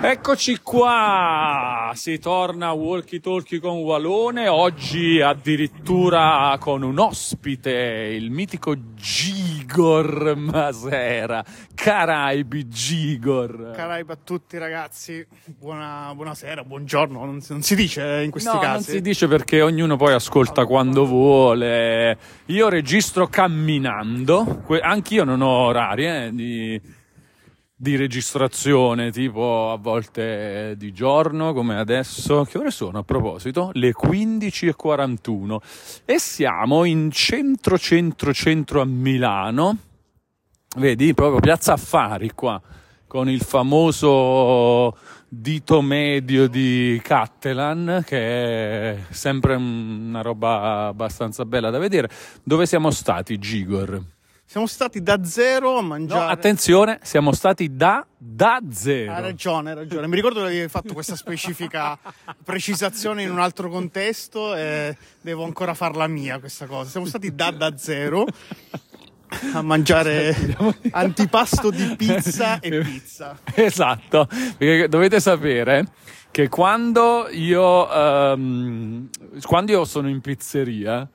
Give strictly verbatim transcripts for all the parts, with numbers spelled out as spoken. Eccoci qua, si torna Walkie Talkie con Walone, oggi addirittura con un ospite, il mitico Gigor Masera. Caraibi Gigor. Caraibi a tutti ragazzi, buona, buonasera, buongiorno, non, non si dice in questi no, casi. No, non si dice perché ognuno poi ascolta allora, quando no. vuole. Io registro camminando, que- anch'io non ho orari eh, di... di registrazione, tipo a volte di giorno come adesso. Che ore sono a proposito? Le quindici e quarantuno e siamo in centro centro centro a Milano, vedi proprio Piazza Affari qua, con il famoso dito medio di Cattelan, che è sempre una roba abbastanza bella da vedere. Dove siamo stati, Gigor? Siamo stati da zero a mangiare. No, attenzione, siamo stati da, da zero. Ha ragione, ha ragione. Mi ricordo di aver fatto questa specifica precisazione in un altro contesto e devo ancora farla mia questa cosa. Siamo stati da, da zero a mangiare antipasto di pizza e pizza. Esatto, perché dovete sapere che quando io, um, quando io sono in pizzeria,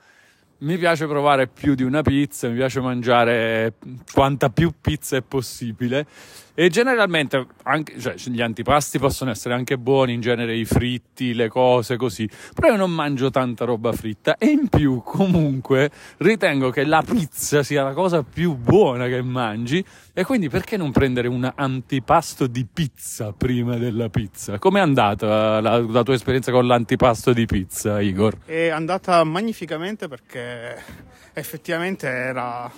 mi piace provare più di una pizza, mi piace mangiare quanta più pizza è possibile e generalmente anche, cioè, gli antipasti possono essere anche buoni, in genere i fritti, le cose così, però io non mangio tanta roba fritta e in più comunque ritengo che la pizza sia la cosa più buona che mangi e quindi perché non prendere un antipasto di pizza prima della pizza? Com'è andata la, la tua esperienza con l'antipasto di pizza, Igor? È andata magnificamente perché effettivamente era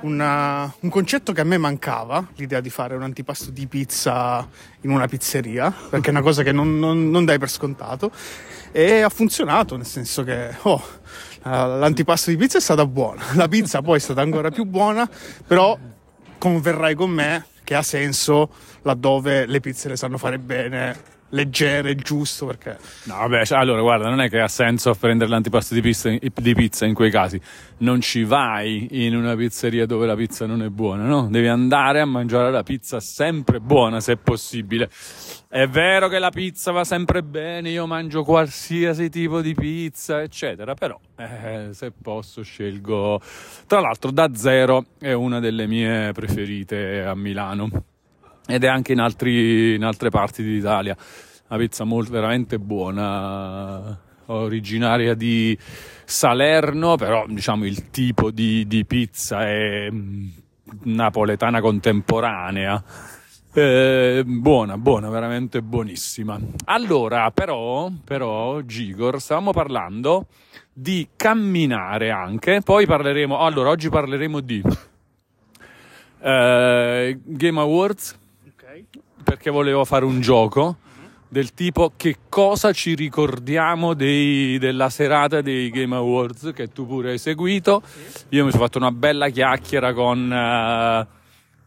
una, un concetto che a me mancava, l'idea di fare un antipasto di pizza in una pizzeria, perché è una cosa che non, non, non dai per scontato e ha funzionato, nel senso che oh, l'antipasto di pizza è stata buona, la pizza poi è stata ancora più buona, però converrai con me che ha senso laddove le pizze le sanno fare bene, leggere, giusto, perché no vabbè, cioè, allora guarda, non è che ha senso prendere l'antipasto di pizza, di pizza in quei casi, non ci vai in una pizzeria dove la pizza non è buona, no? Devi andare a mangiare la pizza sempre buona se possibile. È vero che la pizza va sempre bene, io mangio qualsiasi tipo di pizza eccetera, però eh, se posso scelgo, tra l'altro Da Zero è una delle mie preferite a Milano ed è anche in, altri, in altre parti d'Italia, una pizza molto, veramente buona, originaria di Salerno, però diciamo il tipo di, di pizza è napoletana contemporanea, eh, buona, buona, veramente buonissima. Allora, però, però, Gigor, stavamo parlando di camminare anche, poi parleremo, allora oggi parleremo di eh, Game Awards, perché volevo fare un gioco del tipo che cosa ci ricordiamo dei, della serata dei Game Awards che tu pure hai seguito. Io mi sono fatto una bella chiacchiera con, uh,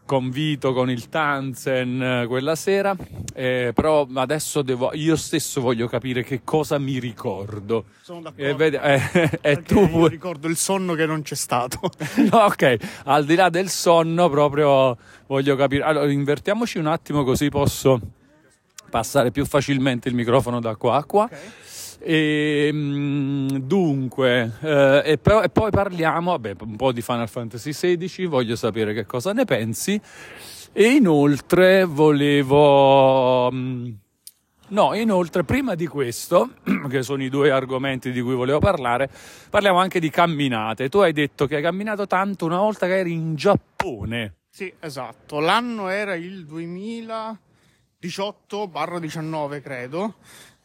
con Vito, con il Tanzen uh, quella sera, eh, però adesso devo, io stesso voglio capire che cosa mi ricordo. Sono d'accordo, e vedi, eh, eh, tu pure... ricordo il sonno che non c'è stato. No, ok, al di là del sonno proprio... Voglio capire, allora invertiamoci un attimo così posso passare più facilmente il microfono da qua a qua. Okay. E, mh, dunque, eh, e, però, e poi parliamo vabbè, un po' di Final Fantasy sedici, voglio sapere che cosa ne pensi e inoltre volevo... Mh, no, inoltre prima di questo, che sono i due argomenti di cui volevo parlare, parliamo anche di camminate. Tu hai detto che hai camminato tanto una volta che eri in Giappone. Sì, esatto. L'anno era il duemiladiciotto diciannove, credo.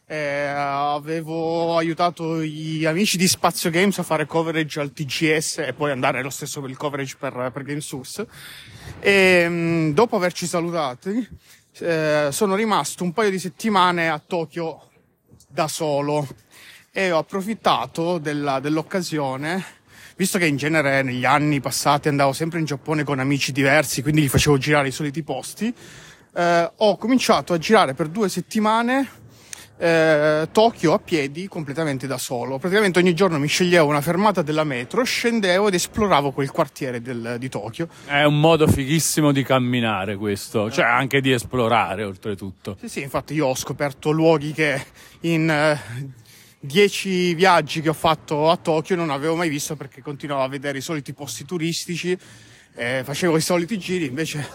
Eh, avevo aiutato gli amici di Spazio Games a fare coverage al T G S e poi andare lo stesso per il coverage per, per GameSource. E mh, dopo averci salutati, eh, sono rimasto un paio di settimane a Tokyo da solo e ho approfittato della, dell'occasione... Visto che in genere negli anni passati andavo sempre in Giappone con amici diversi, quindi gli facevo girare i soliti posti, eh, ho cominciato a girare per due settimane eh, Tokyo a piedi completamente da solo. Praticamente ogni giorno mi sceglievo una fermata della metro, scendevo ed esploravo quel quartiere del, di Tokyo. È un modo fighissimo di camminare questo, cioè anche di esplorare oltretutto. Sì, sì, infatti io ho scoperto luoghi che in... Eh, dieci viaggi che ho fatto a Tokyo non avevo mai visto, perché continuavo a vedere i soliti posti turistici, eh, facevo i soliti giri. Invece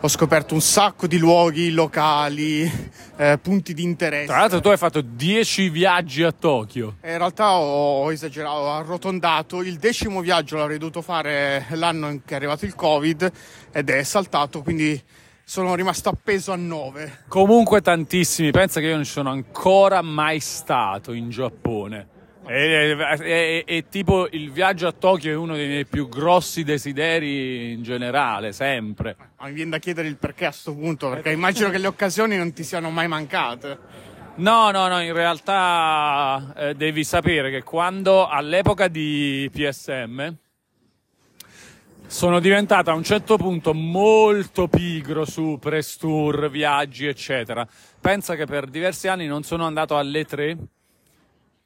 ho scoperto un sacco di luoghi locali, eh, punti di interesse. Tra l'altro tu hai fatto dieci viaggi a Tokyo. In realtà ho, ho esagerato, ho arrotondato. Il decimo viaggio l'avrei dovuto fare l'anno in cui è arrivato il Covid ed è saltato, quindi sono rimasto appeso a nove. Comunque tantissimi. Pensa che io non sono ancora mai stato in Giappone. È, è, è, è tipo il viaggio a Tokyo è uno dei miei più grossi desideri in generale, sempre. Ma mi viene da chiedere il perché a sto punto, perché immagino che le occasioni non ti siano mai mancate. No, no, no, in realtà eh, devi sapere che quando all'epoca di P S M sono diventata a un certo punto molto pigro su press tour, viaggi, eccetera. Pensa che per diversi anni non sono andato alle tre,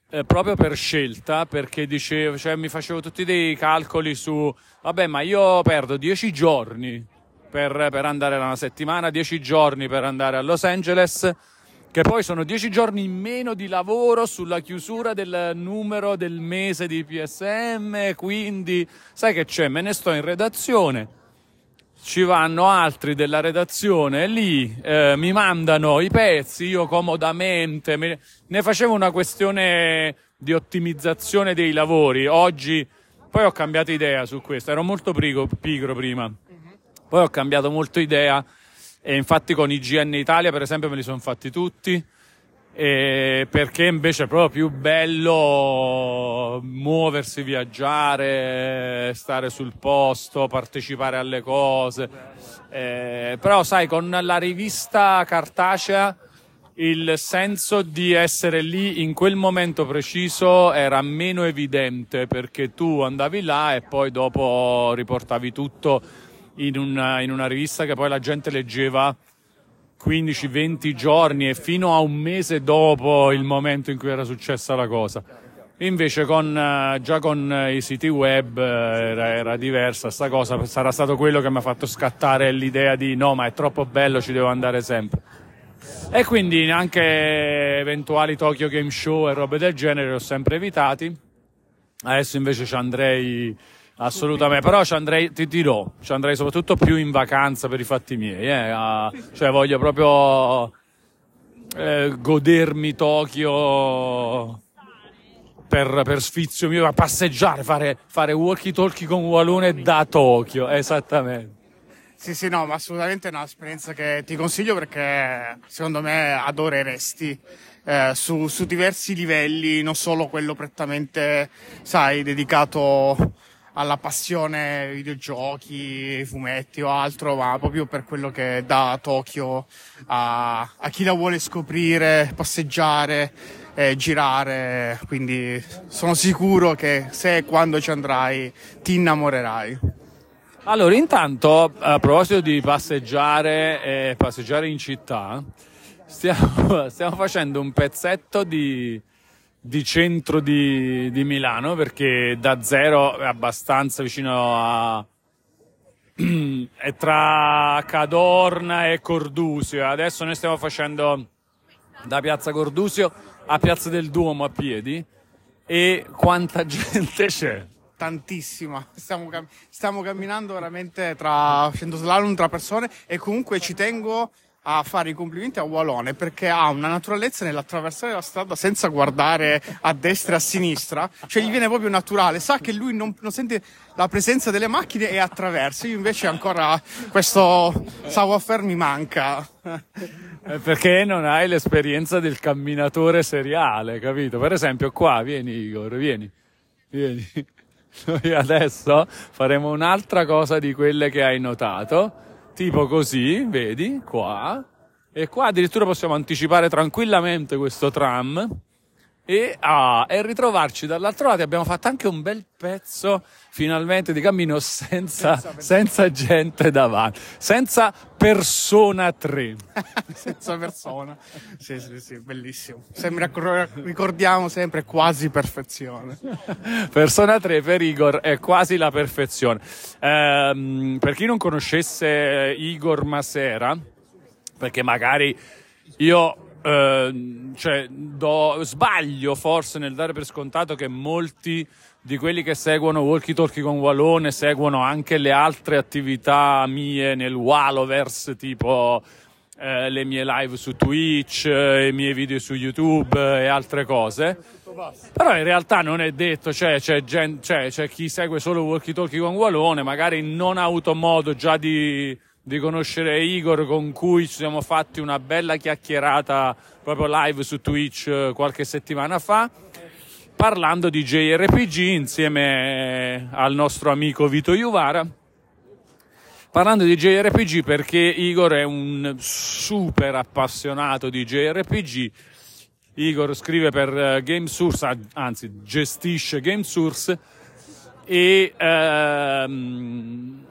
eh, proprio per scelta, perché dicevo, cioè, mi facevo tutti dei calcoli su, vabbè, ma io perdo dieci giorni per, per andare una settimana, dieci giorni per andare a Los Angeles, che poi sono dieci giorni in meno di lavoro sulla chiusura del numero del mese di P S M, quindi sai che c'è, me ne sto in redazione, ci vanno altri della redazione lì, eh, mi mandano i pezzi, io comodamente me... ne facevo una questione di ottimizzazione dei lavori. Oggi poi ho cambiato idea su questo, ero molto pigro, pigro prima, poi ho cambiato molto idea. E infatti con I G N Italia, per esempio, me li sono fatti tutti, e perché invece è proprio più bello muoversi, viaggiare, stare sul posto, partecipare alle cose. Eh, però sai, con la rivista cartacea il senso di essere lì in quel momento preciso era meno evidente, perché tu andavi là e poi dopo riportavi tutto in una, in una rivista che poi la gente leggeva quindici venti giorni e fino a un mese dopo il momento in cui era successa la cosa. Invece con già con i siti web era, era diversa sta cosa. Sarà stato quello che mi ha fatto scattare l'idea di no, ma è troppo bello, ci devo andare sempre. E quindi anche eventuali Tokyo Game Show e robe del genere li ho sempre evitati. Adesso invece ci andrei assolutamente, però ci andrei, ti dirò, ci andrei soprattutto più in vacanza per i fatti miei, eh? A, cioè voglio proprio eh, godermi Tokyo per, per sfizio mio, a passeggiare, fare, fare walkie talkie con Walone da Tokyo, esattamente. Sì, sì, no, ma assolutamente è un'esperienza che ti consiglio, perché secondo me adoreresti. Eh, su, su diversi livelli, non solo quello prettamente, sai, dedicato alla passione videogiochi, fumetti o altro, ma proprio per quello che dà Tokyo a, a chi la vuole scoprire, passeggiare, eh, girare. Quindi sono sicuro che se e quando ci andrai ti innamorerai. Allora, intanto, a proposito di passeggiare e eh, passeggiare in città, stiamo, stiamo facendo un pezzetto di di centro di, di Milano, perché Da Zero è abbastanza vicino a è tra Cadorna e Cordusio. Adesso noi stiamo facendo da Piazza Cordusio a Piazza del Duomo a piedi, e quanta gente c'è! Tantissima, stiamo, cam- stiamo camminando veramente tra facendo slalom tra persone. E comunque ci tengo a fare i complimenti a Walone, perché ha una naturalezza nell'attraversare la strada senza guardare a destra e a sinistra, cioè gli viene proprio naturale, sa che lui non, non sente la presenza delle macchine e attraversa. Io invece ancora questo savoir-faire mi manca. Perché non hai l'esperienza del camminatore seriale, capito? Per esempio qua, vieni Igor, vieni, vieni. Noi adesso faremo un'altra cosa di quelle che hai notato. Tipo così, vedi, qua, e qua addirittura possiamo anticipare tranquillamente questo tram, E, ah, e ritrovarci dall'altro lato. Abbiamo fatto anche un bel pezzo finalmente di cammino senza, senza, senza gente davanti, senza Persona tre. Senza Persona. Sì, sì, sì, bellissimo. Sembra, ricordiamo sempre, quasi perfezione. Persona tre per Igor è quasi la perfezione. Ehm, per chi non conoscesse Gigor Masera, perché magari io... Uh, cioè, do, sbaglio forse nel dare per scontato che molti di quelli che seguono Walkie Talkie con Walone seguono anche le altre attività mie nel Waloverse, tipo uh, le mie live su Twitch, uh, i miei video su YouTube uh, e altre cose. Però in realtà non è detto, cioè c'è, gen- cioè, c'è chi segue solo Walkie Talkie con Walone, magari non ha avuto modo già di... di conoscere Igor, con cui ci siamo fatti una bella chiacchierata proprio live su Twitch qualche settimana fa, parlando di J R P G insieme al nostro amico Vito Iuvara. Parlando di J R P G perché Igor è un super appassionato di J R P G. Igor scrive per GameSource, anzi gestisce GameSource, e ehm,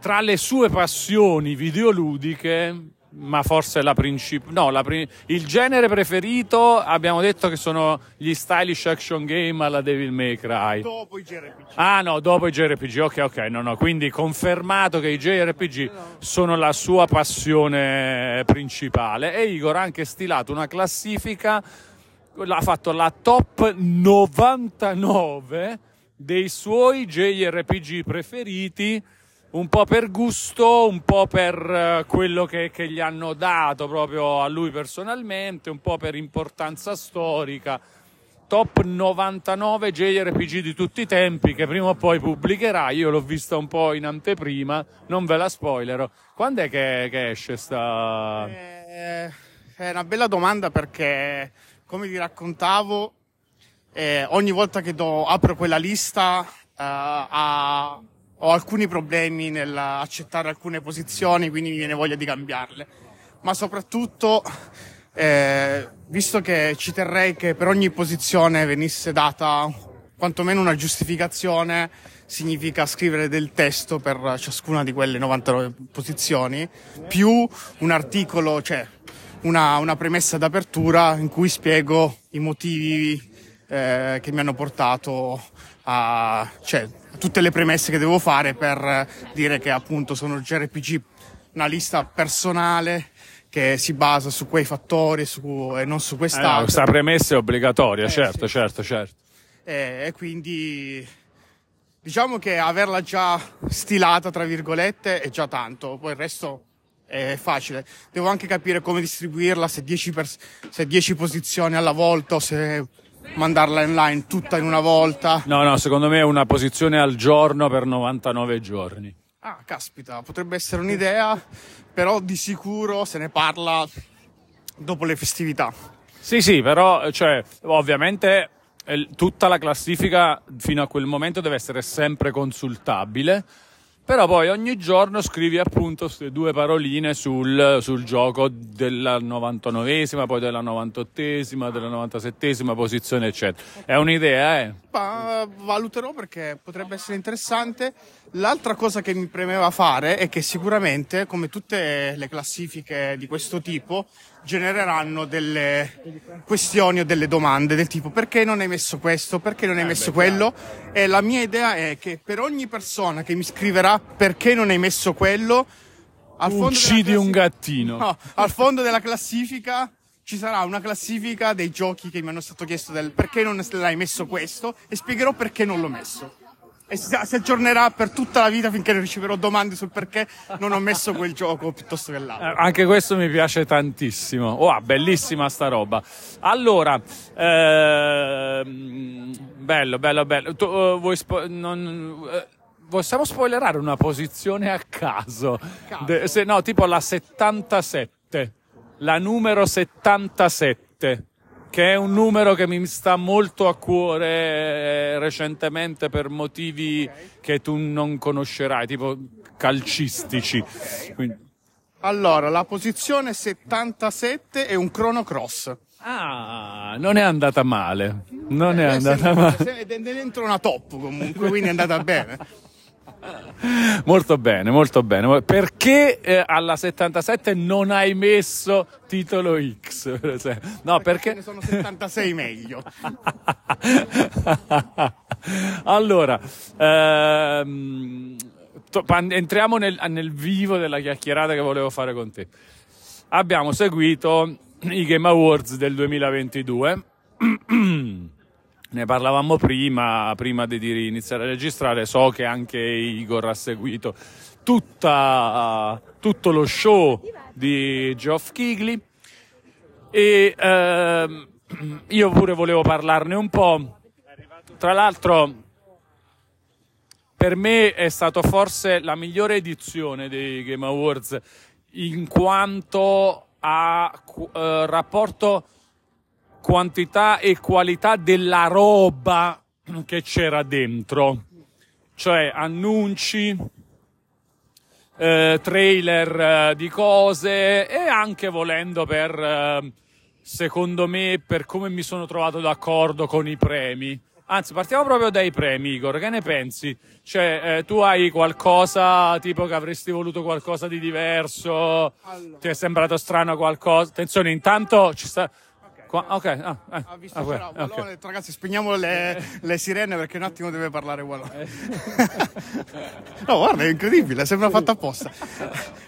tra le sue passioni videoludiche, ma forse la principale, no, la prim- il genere preferito, abbiamo detto che sono gli stylish action game alla Devil May Cry. Dopo i J R P G. Ah no, dopo i J R P G, ok, ok, no, no, quindi confermato che i J R P G no, no. sono la sua passione principale. E Igor ha anche stilato una classifica, ha fatto la top novantanove dei suoi J R P G preferiti, un po' per gusto, un po' per quello che, che gli hanno dato proprio a lui personalmente, un po' per importanza storica. Top novantanove J R P G di tutti i tempi, che prima o poi pubblicherà. Io l'ho vista un po' in anteprima, non ve la spoilerò. Quando è che, che esce sta... Eh, è una bella domanda perché, come vi raccontavo, eh, ogni volta che do, apro quella lista eh, a... ho alcuni problemi nell'accettare alcune posizioni, quindi mi viene voglia di cambiarle. Ma soprattutto, eh, visto che ci terrei che per ogni posizione venisse data quantomeno una giustificazione, significa scrivere del testo per ciascuna di quelle novantanove posizioni, più un articolo, cioè una, una premessa d'apertura in cui spiego i motivi eh, che mi hanno portato a... cioè, tutte le premesse che devo fare per dire che appunto sono J R P G, una lista personale che si basa su quei fattori su, e non su quest'altro. Eh no, questa premessa è obbligatoria, eh, certo, sì. certo, certo. E, e quindi diciamo che averla già stilata, tra virgolette, è già tanto, poi il resto è facile. Devo anche capire come distribuirla, se dieci, pers- se dieci posizioni alla volta o se... mandarla online tutta in una volta. No, no, secondo me è una posizione al giorno per novantanove giorni. Ah, caspita, potrebbe essere un'idea, però di sicuro se ne parla dopo le festività. Sì, sì, però, cioè, ovviamente tutta la classifica fino a quel momento deve essere sempre consultabile, però poi ogni giorno scrivi appunto queste due paroline sul, sul gioco della novantanovesima, poi della novantottesima, della novantasettesima posizione, eccetera. È un'idea, eh? Ma valuterò perché potrebbe essere interessante. L'altra cosa che mi premeva fare è che sicuramente, come tutte le classifiche di questo tipo, genereranno delle questioni o delle domande del tipo: perché non hai messo questo, perché non hai messo eh, beh, quello? Chiaro. E la mia idea è che per ogni persona che mi scriverà "perché non hai messo quello", al fondo uccidi un gattino. No, al fondo della classifica ci sarà una classifica dei giochi che mi hanno stato chiesto del "perché non l'hai messo questo", e spiegherò perché non l'ho messo. E si aggiornerà per tutta la vita finché riceverò domande sul perché non ho messo quel gioco piuttosto che l'altro. Eh, anche questo mi piace tantissimo. Oh, bellissima sta roba. Allora, ehm, bello, bello, bello. Tu, uh, vuoi spo- non, uh, possiamo spoilerare una posizione a caso? caso. De- se, no, tipo la settantasette. La numero settantasette. Che è un numero che mi sta molto a cuore recentemente per motivi okay. che tu non conoscerai, tipo calcistici. Okay. Allora, la posizione settantasette è un Chrono Cross. Ah, non è andata male. Non eh, è andata male. È dentro una top comunque, quindi è andata bene. Molto bene, molto bene. Perché eh, alla settantasette non hai messo titolo X? No, perché, perché... ne sono settantasei meglio. Allora, ehm, to- entriamo nel, nel vivo della chiacchierata che volevo fare con te. Abbiamo seguito i Game Awards del duemilaventidue. Ne parlavamo prima, prima di iniziare a registrare. So che anche Igor ha seguito tutta, tutto lo show di Geoff Keighley e eh, io pure volevo parlarne un po'. Tra l'altro, per me è stata forse la migliore edizione dei Game Awards in quanto a eh, rapporto quantità e qualità della roba che c'era dentro, cioè annunci, eh, trailer eh, di cose e anche volendo per, eh, secondo me, per come mi sono trovato d'accordo con i premi. Anzi, partiamo proprio dai premi, Igor, che ne pensi? Cioè, eh, tu hai qualcosa tipo che avresti voluto qualcosa di diverso? Allora, ti è sembrato strano qualcosa? Attenzione, intanto ci sta... Okay. Ah, eh. Ha visto, ah, c'era okay. Walone, ragazzi, spegniamo le, le sirene perché un attimo deve parlare Walone. No, guarda, è incredibile, sembra fatto apposta.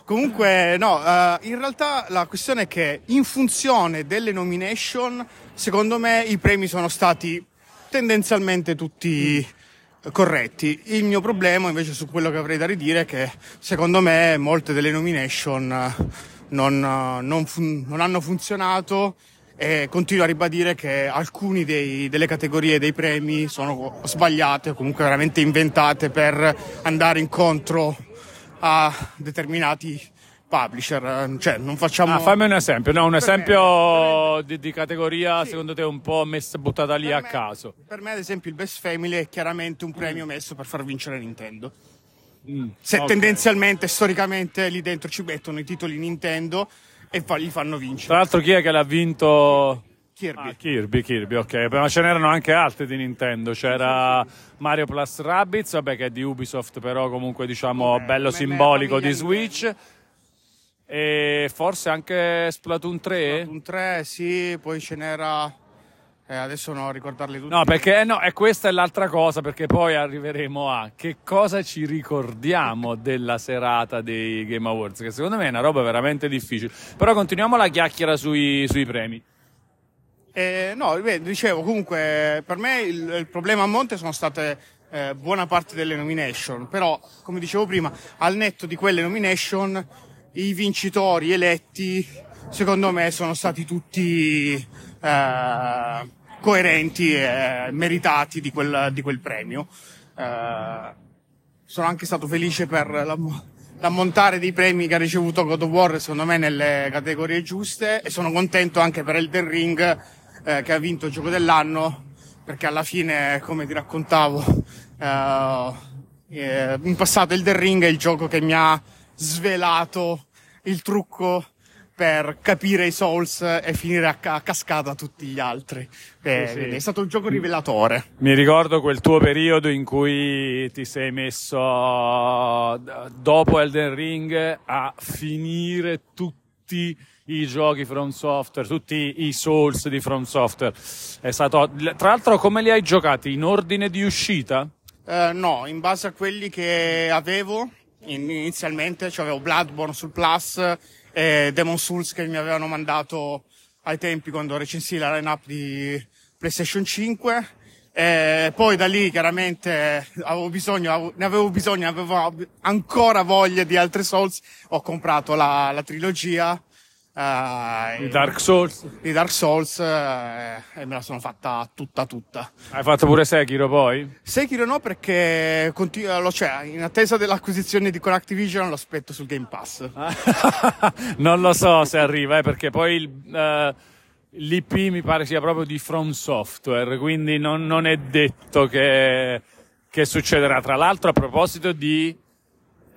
Comunque, no, uh, in realtà la questione è che in funzione delle nomination, secondo me i premi sono stati tendenzialmente tutti corretti. Il mio problema invece su quello che avrei da ridire è che secondo me molte delle nomination non, non, fun- non hanno funzionato. E continuo a ribadire che alcuni dei, delle categorie dei premi sono sbagliate o comunque veramente inventate per andare incontro a determinati publisher. Cioè, non facciamo... Ah, fammi un esempio, no, un esempio me, di, di categoria, sì, secondo te un po' messa, buttata lì per a me, caso. Per me, ad esempio, il Best Family è chiaramente un premio mm. messo per far vincere Nintendo. Mm. Se okay. Tendenzialmente, storicamente, lì dentro ci mettono i titoli Nintendo e fa, li fanno vincere. Tra l'altro chi è che l'ha vinto? Kirby. Ah, Kirby, Kirby, ok. Ma ce n'erano anche altri di Nintendo. C'era Mario Plus Rabbids, vabbè, che è di Ubisoft, però comunque diciamo eh, bello simbolico di Switch. E forse anche Splatoon tre? Splatoon tre, sì. Poi ce n'era... Eh, adesso non ricordarle tutte. No, perché no, e questa è l'altra cosa, perché poi arriveremo a che cosa ci ricordiamo della serata dei Game Awards, che secondo me è una roba veramente difficile. Però continuiamo la chiacchiera sui, sui premi. Eh, no, beh, dicevo, comunque, per me il, il problema a monte sono state eh, buona parte delle nomination, però, come dicevo prima, al netto di quelle nomination, i vincitori eletti... secondo me sono stati tutti eh, coerenti e meritati di quel, di quel premio. Eh, sono anche stato felice per la, l'ammontare dei premi che ha ricevuto God of War, secondo me, nelle categorie giuste, e sono contento anche per Elden Ring eh, che ha vinto il gioco dell'anno, perché alla fine, come ti raccontavo, eh, eh, in passato Elden Ring è il gioco che mi ha svelato il trucco per capire i Souls e finire a, ca- a cascata tutti gli altri. Eh, sì, sì. È stato un gioco rivelatore. Mi ricordo quel tuo periodo in cui ti sei messo dopo Elden Ring a finire tutti i giochi From Software, tutti i Souls di From Software. È stato... Tra l'altro, come li hai giocati? In ordine di uscita? Eh, no, in base a quelli che avevo inizialmente, cioè avevo Bloodborne sul Plus e Demon Souls che mi avevano mandato ai tempi quando recensii la line-up di PlayStation cinque, e poi da lì chiaramente avevo bisogno, ne avevo bisogno, avevo ancora voglia di altri Souls, ho comprato la, la trilogia di uh, Dark Souls, di Dark Souls uh, e me la sono fatta tutta tutta. Hai fatto pure Sekiro poi? Sekiro no, perché continu- cioè, in attesa dell'acquisizione di con Activision lo aspetto sul Game Pass. Non lo so se arriva, eh, perché poi il, uh, l'I P mi pare sia proprio di From Software, quindi non, non è detto che, che succederà. Tra l'altro, a proposito di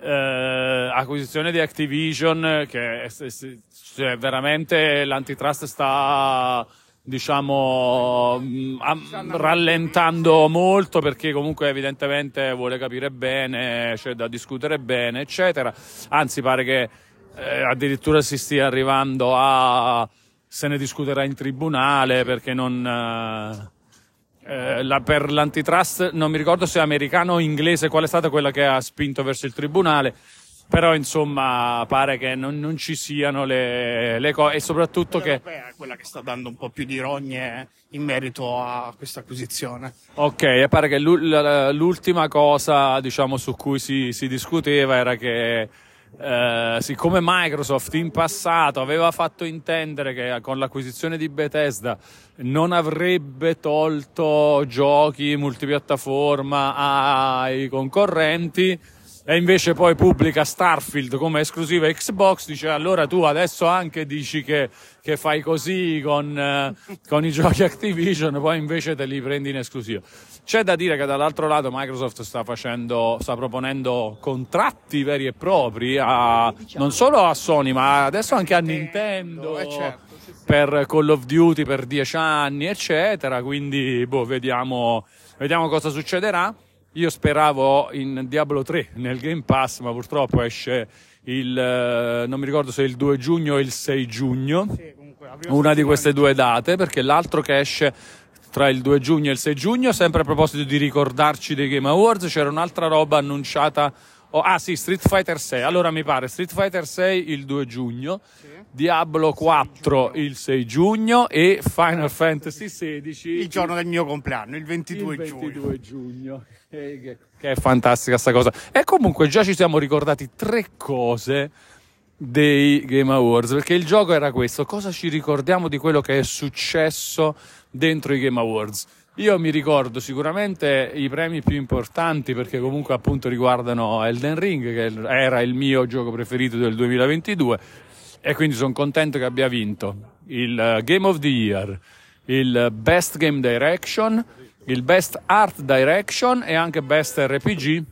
Eh, acquisizione di Activision, che è, cioè, veramente l'antitrust sta diciamo am- rallentando molto, perché comunque evidentemente vuole capire bene, c'è da discutere bene, eccetera. Anzi, pare che eh, addirittura si stia arrivando a se ne discuterà in tribunale, perché non eh, la, per l'antitrust non mi ricordo se americano o inglese qual è stata quella che ha spinto verso il tribunale, però insomma pare che non, non ci siano le, le cose, e soprattutto che è quella che sta dando un po' più di rogne in merito a questa acquisizione. Ok, e pare che l'ultima cosa, diciamo, su cui si, si discuteva era che eh, siccome Microsoft in passato aveva fatto intendere che con l'acquisizione di Bethesda non avrebbe tolto giochi multipiattaforma ai concorrenti, e invece poi pubblica Starfield come esclusiva Xbox, dice allora tu adesso anche dici che, che fai così con, eh, con i giochi Activision, poi invece te li prendi in esclusiva. C'è da dire che dall'altro lato Microsoft sta facendo, sta proponendo contratti veri e propri a, non solo a Sony, ma adesso anche a Nintendo, per Call of Duty per dieci anni, eccetera. Quindi boh, vediamo, vediamo cosa succederà. Io speravo in Diablo tre nel Game Pass, ma purtroppo esce il, non mi ricordo se il due giugno o il sei giugno, sì, comunque, una di queste due date, perché l'altro che esce tra il due giugno e il sei giugno, sempre a proposito di ricordarci dei Game Awards, c'era un'altra roba annunciata, oh, ah sì, Street Fighter sei, allora mi pare Street Fighter sei il due giugno, sì. Diablo quattro il sei giugno e Final Fantasy sedici il giorno del mio compleanno, il ventidue giugno. Che è fantastica sta cosa. E comunque già ci siamo ricordati tre cose dei Game Awards, perché il gioco era questo: cosa ci ricordiamo di quello che è successo dentro i Game Awards? Io mi ricordo sicuramente i premi più importanti, perché comunque appunto riguardano Elden Ring, che era il mio gioco preferito del duemilaventidue, e quindi sono contento che abbia vinto il Game of the Year, il Best Game Direction, il Best Art Direction e anche Best R P G,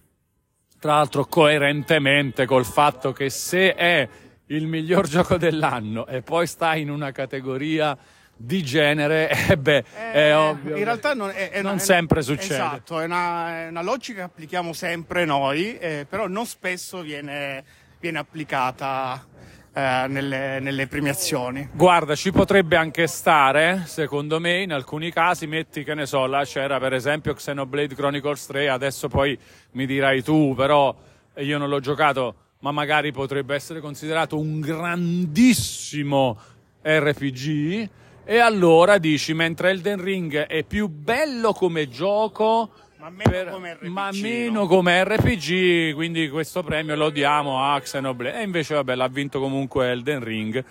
tra l'altro coerentemente col fatto che se è il miglior gioco dell'anno e poi sta in una categoria di genere, eh beh, eh, è ovvio. In realtà non, è, è non una, sempre è, succede. Esatto, è una, è una logica che applichiamo sempre noi, eh, però non spesso viene, viene applicata eh, nelle, nelle premiazioni. Guarda, ci potrebbe anche stare, secondo me, in alcuni casi. Metti, che ne so, là c'era per esempio Xenoblade Chronicles tre, adesso poi mi dirai tu, però io non l'ho giocato, ma magari potrebbe essere considerato un grandissimo R P G, e allora dici, mentre Elden Ring è più bello come gioco, ma meno, per, come, R P G, ma meno no? come R P G, quindi questo premio lo diamo a Xenoblade. E invece vabbè, l'ha vinto comunque Elden Ring.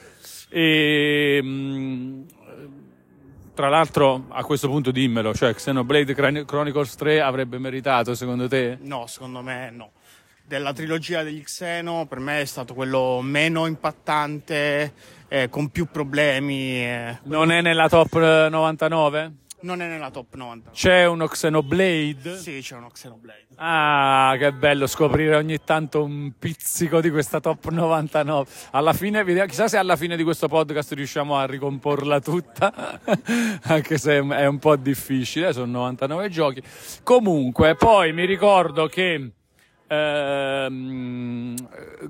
E tra l'altro, a questo punto dimmelo, cioè Xenoblade Chronicles tre avrebbe meritato, secondo te? No, secondo me no. Della trilogia degli Xeno per me è stato quello meno impattante, eh, con più problemi, eh. Non è nella top novantanove? Non è nella top novanta. C'è uno Xenoblade? Sì, c'è uno Xenoblade. Ah, che bello scoprire ogni tanto un pizzico di questa top novantanove. Alla fine, chissà se alla fine di questo podcast riusciamo a ricomporla tutta, anche se è un po' difficile, sono novantanove giochi. Comunque, poi mi ricordo che God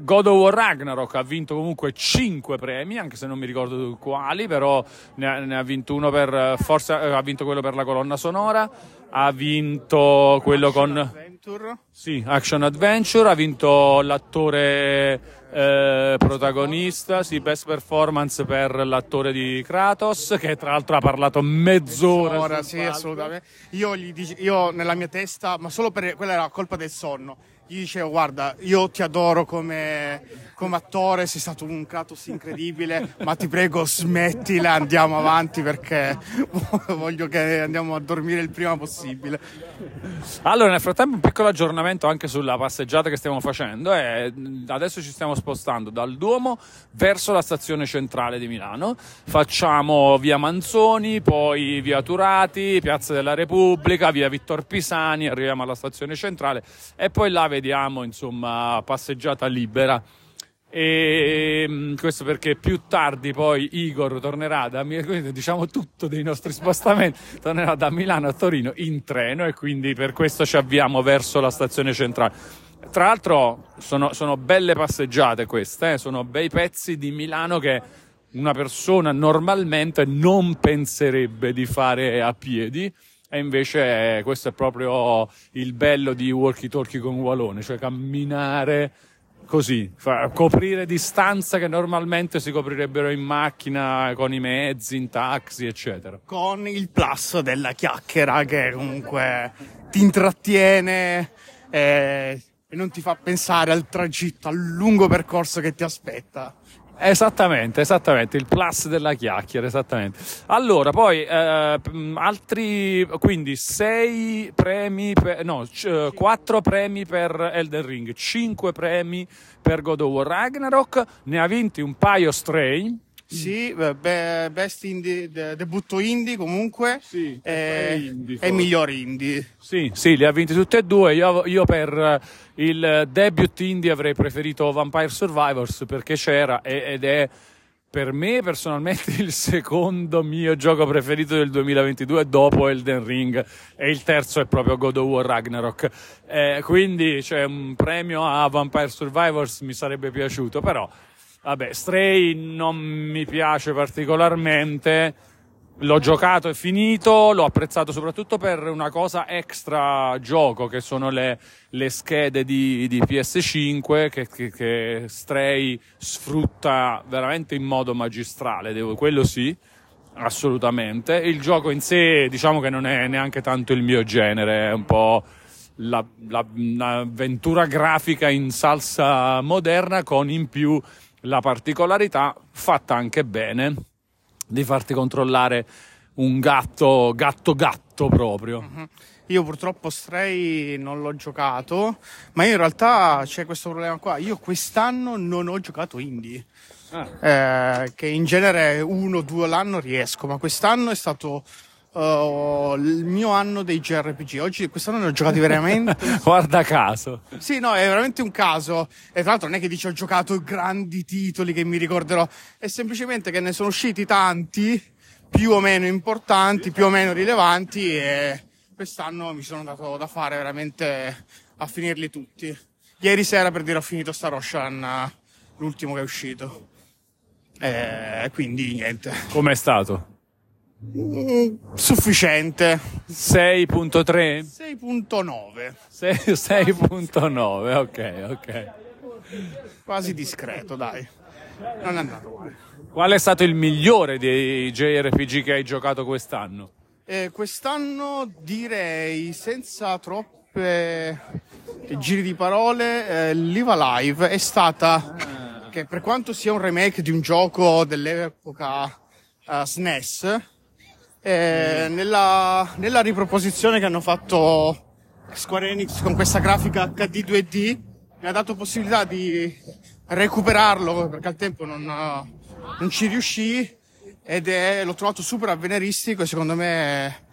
of War Ragnarok ha vinto comunque cinque premi, anche se non mi ricordo quali, però ne ha, ne ha vinto uno per, forse ha vinto quello per la colonna sonora, ha vinto quello Action con Adventure. Sì, Action Adventure, ha vinto l'attore eh, protagonista, sì, Best Performance per l'attore di Kratos, che tra l'altro ha parlato mezz'ora, mezz'ora sì, assolutamente. Io gli dice, io nella mia testa, ma solo per quella era colpa del sonno, gli dicevo guarda, io ti adoro come, come attore, sei stato un Kratos incredibile, ma ti prego smettila, andiamo avanti, perché voglio che andiamo a dormire il prima possibile. Allora, nel frattempo un piccolo aggiornamento anche sulla passeggiata che stiamo facendo. È, adesso ci stiamo spostando dal Duomo verso la stazione centrale di Milano, facciamo via Manzoni, poi via Turati, Piazza della Repubblica, via Vittor Pisani, arriviamo alla stazione centrale e poi là vediamo, insomma, passeggiata libera. E questo perché più tardi poi Igor tornerà da Milano, diciamo tutto dei nostri spostamenti, tornerà da Milano a Torino in treno, e quindi per questo ci avviamo verso la stazione centrale. Tra l'altro sono, sono belle passeggiate queste, eh? Sono bei pezzi di Milano che una persona normalmente non penserebbe di fare a piedi, e invece eh, questo è proprio il bello di Walkie Talkie con Walone, cioè camminare così, fa, coprire distanza che normalmente si coprirebbero in macchina, con i mezzi, in taxi, eccetera. Con il plus della chiacchiera che comunque ti intrattiene e non ti fa pensare al tragitto, al lungo percorso che ti aspetta. Esattamente, esattamente, il plus della chiacchiera, esattamente. Allora, poi eh, altri, quindi sei premi per, no, c- quattro premi per Elden Ring, cinque premi per God of War Ragnarok, ne ha vinti un paio Stray. Sì, beh, Best Indie, de, debutto indie comunque, sì, e, indie, e miglior indie. Sì, sì, li ha vinti tutti e due. Io, io per il debut indie avrei preferito Vampire Survivors, perché c'era, ed è per me personalmente il secondo mio gioco preferito del duemilaventidue dopo Elden Ring, e il terzo è proprio God of War Ragnarok. Eh, quindi c'è un premio a Vampire Survivors, mi sarebbe piaciuto, però... Vabbè, Stray non mi piace particolarmente, l'ho giocato e finito, l'ho apprezzato soprattutto per una cosa extra gioco, che sono le, le schede di, di P S cinque che, che, che Stray sfrutta veramente in modo magistrale, devo, quello sì, assolutamente. Il gioco in sé diciamo che non è neanche tanto il mio genere, è un po'... La, la, l'avventura grafica in salsa moderna, con in più la particolarità, fatta anche bene, di farti controllare un gatto gatto gatto proprio. Uh-huh. Io purtroppo Stray non l'ho giocato, ma in realtà c'è questo problema qua, io quest'anno non ho giocato indie. Ah. Eh, che in genere uno o due l'anno riesco, ma quest'anno è stato Uh, il mio anno dei J R P G. Oggi quest'anno ne ho giocati veramente guarda caso. Sì, no, è veramente un caso. E tra l'altro non è che dici ho giocato grandi titoli che mi ricorderò, è semplicemente che ne sono usciti tanti più o meno importanti, più o meno rilevanti, e quest'anno mi sono dato da fare veramente a finirli tutti. Ieri sera, per dire, ho finito Star Ocean, l'ultimo che è uscito, e quindi niente. Com'è stato? Sufficiente. Sei virgola tre? sei virgola nove. sei virgola nove, ok, ok. Quasi discreto, dai. Non è andato male. Qual è stato il migliore dei J R P G che hai giocato quest'anno? Eh, quest'anno direi, senza troppe giri di parole, eh, Live Alive è stata, ah. che per quanto sia un remake di un gioco dell'epoca uh, S N E S, Eh, nella, nella riproposizione che hanno fatto Square Enix con questa grafica H D due D mi ha dato possibilità di recuperarlo, perché al tempo non, non ci riuscii, ed è, l'ho trovato super avveniristico, e secondo me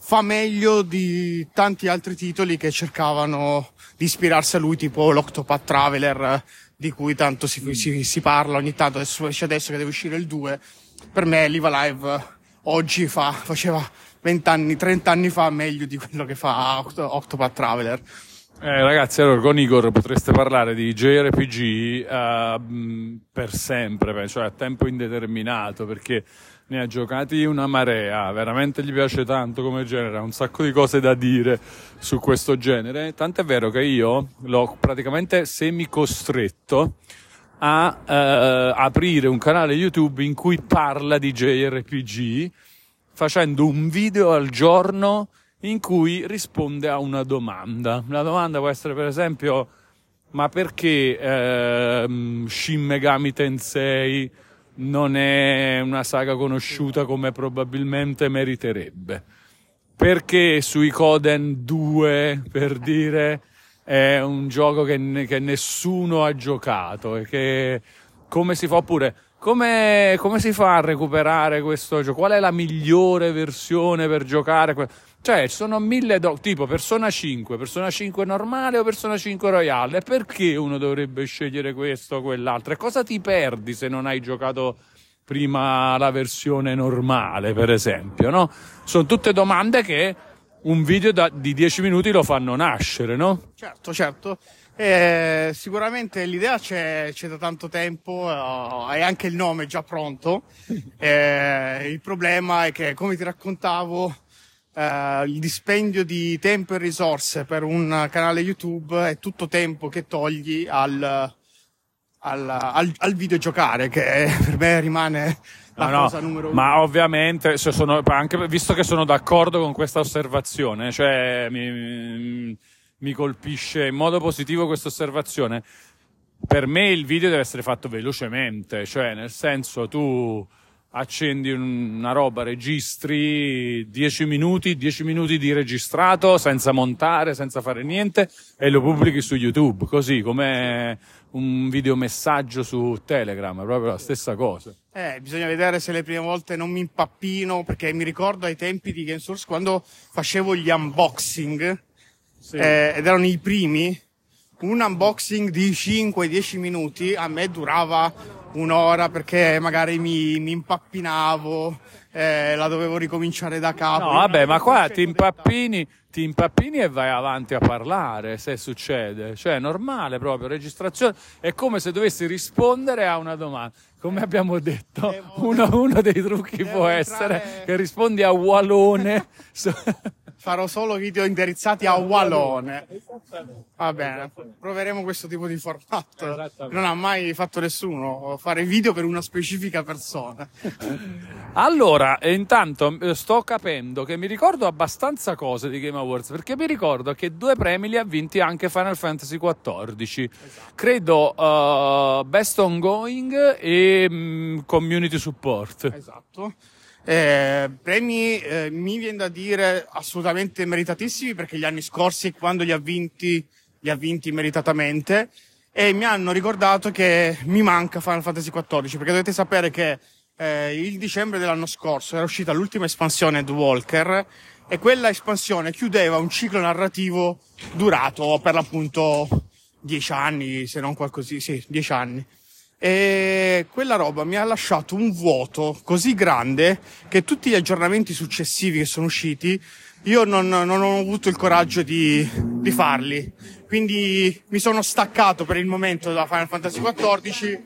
fa meglio di tanti altri titoli che cercavano di ispirarsi a lui, tipo l'Octopath Traveler, di cui tanto si, si, si parla ogni tanto, adesso, adesso che deve uscire il due. Per me Live Alive oggi fa, faceva vent'anni, trent'anni fa meglio di quello che fa Oct- Octopath Traveler. Eh, ragazzi, allora con Igor potreste parlare di J R P G uh, per sempre, cioè a tempo indeterminato, perché ne ha giocati una marea, veramente gli piace tanto come genere, ha un sacco di cose da dire su questo genere, tant'è vero che io l'ho praticamente semicostretto a eh, aprire un canale YouTube in cui parla di J R P G, facendo un video al giorno in cui risponde a una domanda. La domanda può essere, per esempio, ma perché eh, Shin Megami Tensei non è una saga conosciuta come probabilmente meriterebbe? Perché Suikoden due, per dire, è un gioco che, ne, che nessuno ha giocato, e che come si fa, oppure come, come si fa a recuperare questo gioco, qual è la migliore versione per giocare? Cioè, ci sono mille do- tipo Persona cinque, Persona cinque normale o Persona cinque Royale. Perché uno dovrebbe scegliere questo o quell'altro? E cosa ti perdi se non hai giocato prima la versione normale, per esempio, no? Sono tutte domande che un video da- di dieci minuti lo fanno nascere, no? Certo, certo. Eh, sicuramente l'idea c'è, c'è da tanto tempo, e eh, anche il nome è già pronto. Eh, il problema è che, come ti raccontavo, eh, il dispendio di tempo e risorse per un canale YouTube è tutto tempo che togli al, al, al, al videogiocare, che per me rimane la no, cosa no, numero uno. Ma ovviamente, se sono, anche, visto che sono d'accordo con questa osservazione, cioè... Mi, mi, Mi colpisce in modo positivo questa osservazione. Per me il video deve essere fatto velocemente, cioè nel senso tu accendi una roba, registri dieci minuti, dieci minuti di registrato senza montare, senza fare niente, e lo pubblichi su YouTube, così come un videomessaggio su Telegram, è proprio la stessa cosa. Eh, bisogna vedere se le prime volte non mi impappino, perché mi ricordo ai tempi di Game Source quando facevo gli unboxing. Sì. Eh, ed erano i primi. Un unboxing di cinque dieci minuti a me durava un'ora, perché magari mi, mi impappinavo, eh, la dovevo ricominciare da capo. No, vabbè, ma qua ti impappini, ti impappini e vai avanti a parlare, se succede. Cioè è normale, proprio registrazione. È come se dovessi rispondere a una domanda. Come abbiamo detto, devo, uno, uno dei trucchi può essere entrare... che rispondi a Walone. Farò solo video indirizzati a Walone. Va bene, proveremo questo tipo di formato. Non ha mai fatto nessuno fare video per una specifica persona. Allora, intanto sto capendo che mi ricordo abbastanza cose di Game Awards, perché mi ricordo che due premi li ha vinti anche Final Fantasy quattordici. Esatto. Credo uh, Best Ongoing e um, Community Support. Esatto. Eh, premi eh, mi viene da dire assolutamente meritatissimi, perché gli anni scorsi quando li ha vinti li ha vinti meritatamente, e mi hanno ricordato che mi manca Final Fantasy quattordici, perché dovete sapere che eh, il dicembre dell'anno scorso era uscita l'ultima espansione The Walker, e quella espansione chiudeva un ciclo narrativo durato per l'appunto dieci anni, se non qualcosa, sì, dieci anni. E quella roba mi ha lasciato un vuoto così grande che tutti gli aggiornamenti successivi che sono usciti io non, non ho avuto il coraggio di, di farli, quindi mi sono staccato per il momento da Final Fantasy quattordici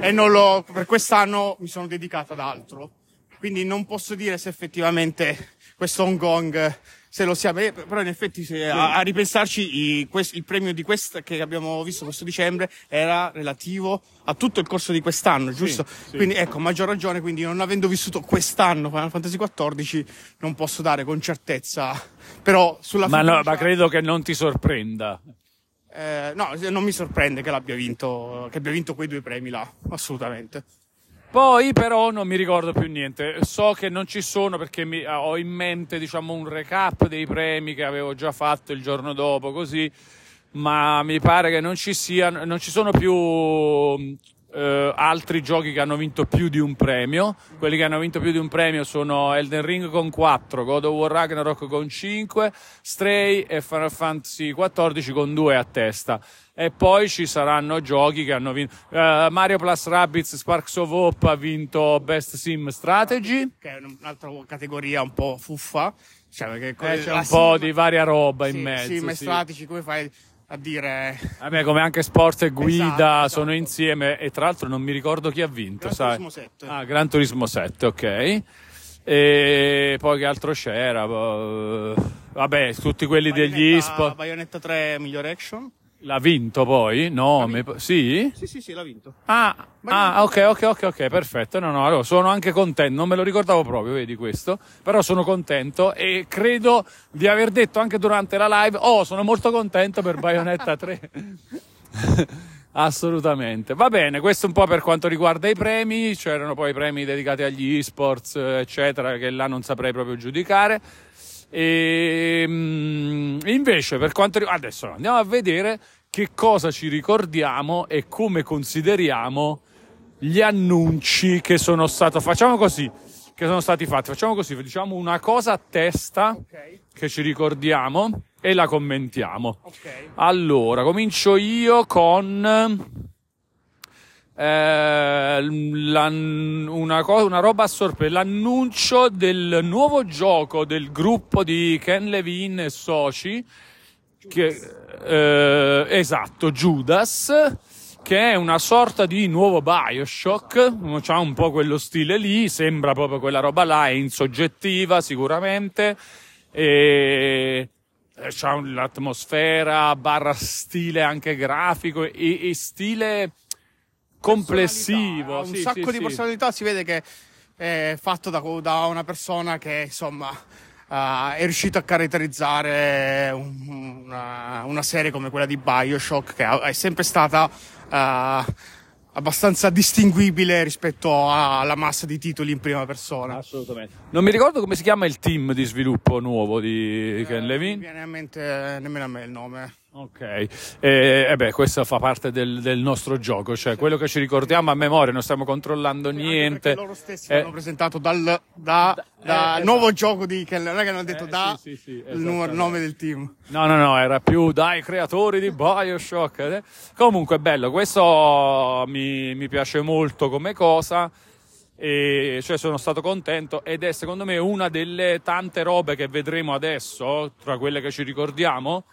e non l'ho, per quest'anno mi sono dedicato ad altro, quindi non posso dire se effettivamente questo Hong Kong se lo sia, però in effetti se a, a ripensarci i, quest, il premio di questa che abbiamo visto questo dicembre era relativo a tutto il corso di quest'anno, giusto? Sì, sì. Quindi ecco, maggior ragione, quindi non avendo vissuto quest'anno Final Fantasy quattordici non posso dare con certezza, però sulla ma, fiducia... no, ma credo che non ti sorprenda. Eh, no, non mi sorprende che l'abbia vinto, che abbia vinto quei due premi là, assolutamente. Poi però non mi ricordo più niente, so che non ci sono perché mi, ho in mente, diciamo, un recap dei premi che avevo già fatto il giorno dopo, così, ma mi pare che non ci siano, non ci sono più eh, altri giochi che hanno vinto più di un premio. Quelli che hanno vinto più di un premio sono Elden Ring con quattro, God of War Ragnarok con cinque, Stray e Final Fantasy quattordici con due a testa. E poi ci saranno giochi che hanno vinto uh, Mario Plus Rabbids Sparks of Hope ha vinto Best Sim Strategy, che è un'altra categoria un po' fuffa, cioè, che eh, c'è un sim... po' di varia roba, sì, in mezzo Sim sì. Strategy, come fai a dire? Vabbè, come anche Sport e Guida, esatto, sono esatto. Insieme, e tra l'altro non mi ricordo chi ha vinto. Gran sai? Turismo sette. Ah, Gran Turismo sette, ok. E poi che altro c'era? Vabbè, tutti quelli Bayonetta, degli eSport. Bayonetta tre miglior action l'ha vinto poi? No, vinto. Mi... sì? Sì, sì, sì, l'ha vinto. Ah, ah ok, ok, ok, ok, perfetto. No, no, allora sono anche contento, non me lo ricordavo proprio, vedi questo, però sono contento e credo di aver detto anche durante la live, oh, sono molto contento per Bayonetta tre. Assolutamente. Va bene, questo un po' per quanto riguarda i premi, c'erano poi i premi dedicati agli esports, eccetera, che là non saprei proprio giudicare. E invece per quanto riguarda, adesso andiamo a vedere che cosa ci ricordiamo e come consideriamo gli annunci che sono stati. Facciamo così, che sono stati fatti. Facciamo così, diciamo una cosa a testa, okay, che ci ricordiamo e la commentiamo. Okay. Allora, comincio io con... Eh, la, una, cosa, una roba a sorpresa, l'annuncio del nuovo gioco del gruppo di Ken Levine e soci, che, eh, esatto, Judas, che è una sorta di nuovo Bioshock, c'ha un po' quello stile lì, sembra proprio quella roba là, è insoggettiva sicuramente e... c'ha l'atmosfera barra stile anche grafico e, e stile complessivo, un sì, sacco sì, di sì. personalità. Si vede che è fatto da, da una persona che insomma uh, è riuscito a caratterizzare un, una, una serie come quella di Bioshock, che è sempre stata uh, abbastanza distinguibile rispetto alla massa di titoli in prima persona. Assolutamente. Non mi ricordo come si chiama il team di sviluppo nuovo di eh, Ken Levine. Non mi viene a mente nemmeno a me il nome. Ok, e, e beh, questo fa parte del, del nostro gioco, cioè quello che ci ricordiamo a memoria, non stiamo controllando sì, niente. Loro stessi eh, hanno presentato dal da, da, da eh, nuovo esatto. gioco di Ken, non è che hanno detto eh, da sì, sì, sì, il nome del team. No, no, no, era più dai creatori di Bioshock. Eh. Comunque bello, questo mi, mi piace molto come cosa. E cioè sono stato contento ed è secondo me una delle tante robe che vedremo adesso, tra quelle che ci ricordiamo,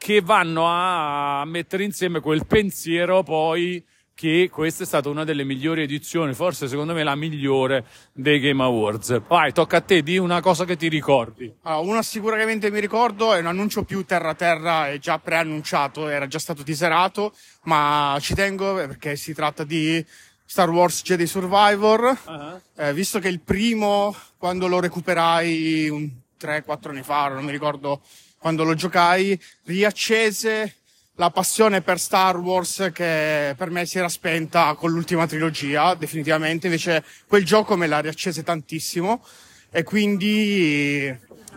che vanno a mettere insieme quel pensiero poi che questa è stata una delle migliori edizioni, forse secondo me la migliore dei Game Awards. Vai, tocca a te, di una cosa che ti ricordi. Allora, una sicuramente mi ricordo, è un annuncio più terra-terra, è già preannunciato, era già stato teaserato, ma ci tengo perché si tratta di Star Wars Jedi Survivor, uh-huh. eh, visto che il primo, quando lo recuperai un tre quattro anni fa, non mi ricordo... quando lo giocai, riaccese la passione per Star Wars che per me si era spenta con l'ultima trilogia, definitivamente. Invece quel gioco me la riaccese tantissimo e quindi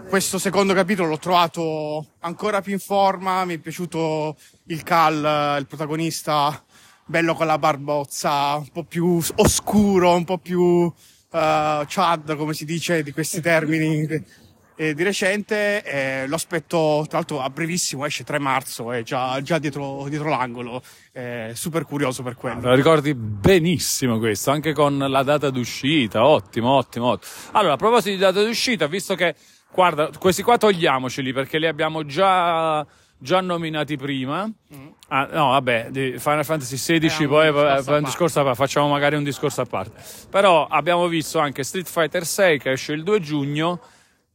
questo secondo capitolo l'ho trovato ancora più in forma, mi è piaciuto il Cal, il protagonista, bello con la barbozza, un po' più oscuro, un po' più uh, Chad, come si dice di questi termini... E di recente eh, lo aspetto, tra l'altro a brevissimo, esce tre marzo, è eh, già, già dietro, dietro l'angolo, eh, super curioso per quello. Allora, ricordi benissimo questo, anche con la data d'uscita, ottimo, ottimo, ottimo. Allora, a proposito di data d'uscita, visto che, guarda, questi qua togliamoceli perché li abbiamo già... già nominati prima, mm. ah, no vabbè, di Final Fantasy sedici eh, poi un discorso, un discorso a parte. Facciamo magari un discorso a parte, però abbiamo visto anche Street Fighter sei che esce il due giugno.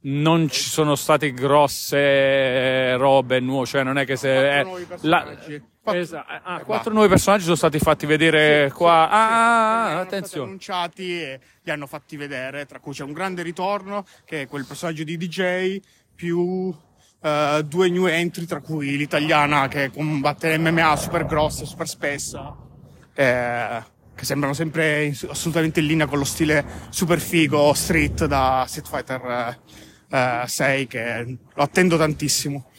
Non ci sono state grosse robe nuove, cioè non è che se quattro eh, nuovi personaggi. La, esa, ah, eh, quattro nuovi personaggi sono stati fatti vedere sì, qua. Sì, ah, sì, ah attenzione. Annunciati e li hanno fatti vedere, tra cui c'è un grande ritorno che è quel personaggio di D J più uh, due new entry, tra cui l'italiana che combatte M M A super grossa, super spessa. Eh, che sembrano sempre assolutamente in linea con lo stile super figo street da Street Fighter eh, sei, che lo attendo tantissimo.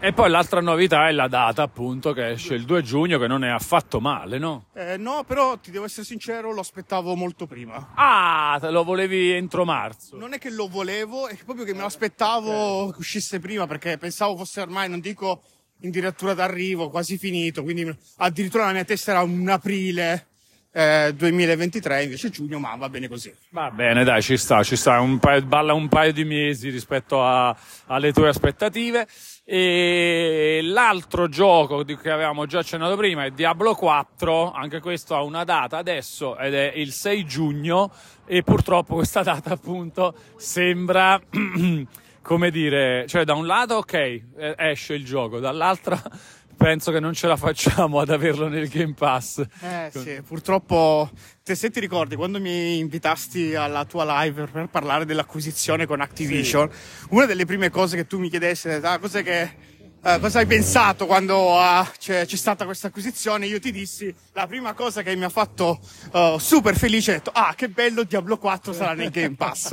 E poi l'altra novità è la data, appunto, che esce il due giugno, che non è affatto male, no? Eh, no, però ti devo essere sincero, lo aspettavo molto prima. Ah, te lo volevi entro marzo? Non è che lo volevo, è proprio che me lo aspettavo che uscisse prima, perché pensavo fosse ormai, non dico in dirittura d'arrivo, quasi finito, quindi addirittura la mia testa era un aprile Eh, duemilaventitré, invece giugno, ma va bene così. Va bene, dai, ci sta, ci sta, un paio, balla un paio di mesi rispetto a, alle tue aspettative. E l'altro gioco di cui avevamo già accennato prima è Diablo quattro, anche questo ha una data adesso ed è il sei giugno e purtroppo questa data appunto sembra... come dire, cioè da un lato ok, esce il gioco, dall'altra... penso che non ce la facciamo ad averlo nel Game Pass. Eh sì, purtroppo, te, se ti ricordi, quando mi invitasti alla tua live per parlare dell'acquisizione con Activision, sì, una delle prime cose che tu mi chiedesti è ah, cosa che... Uh, cosa hai pensato quando uh, c'è, c'è stata questa acquisizione? Io ti dissi, la prima cosa che mi ha fatto uh, super felice, ho detto, ah, che bello, Diablo quattro sarà nel Game Pass.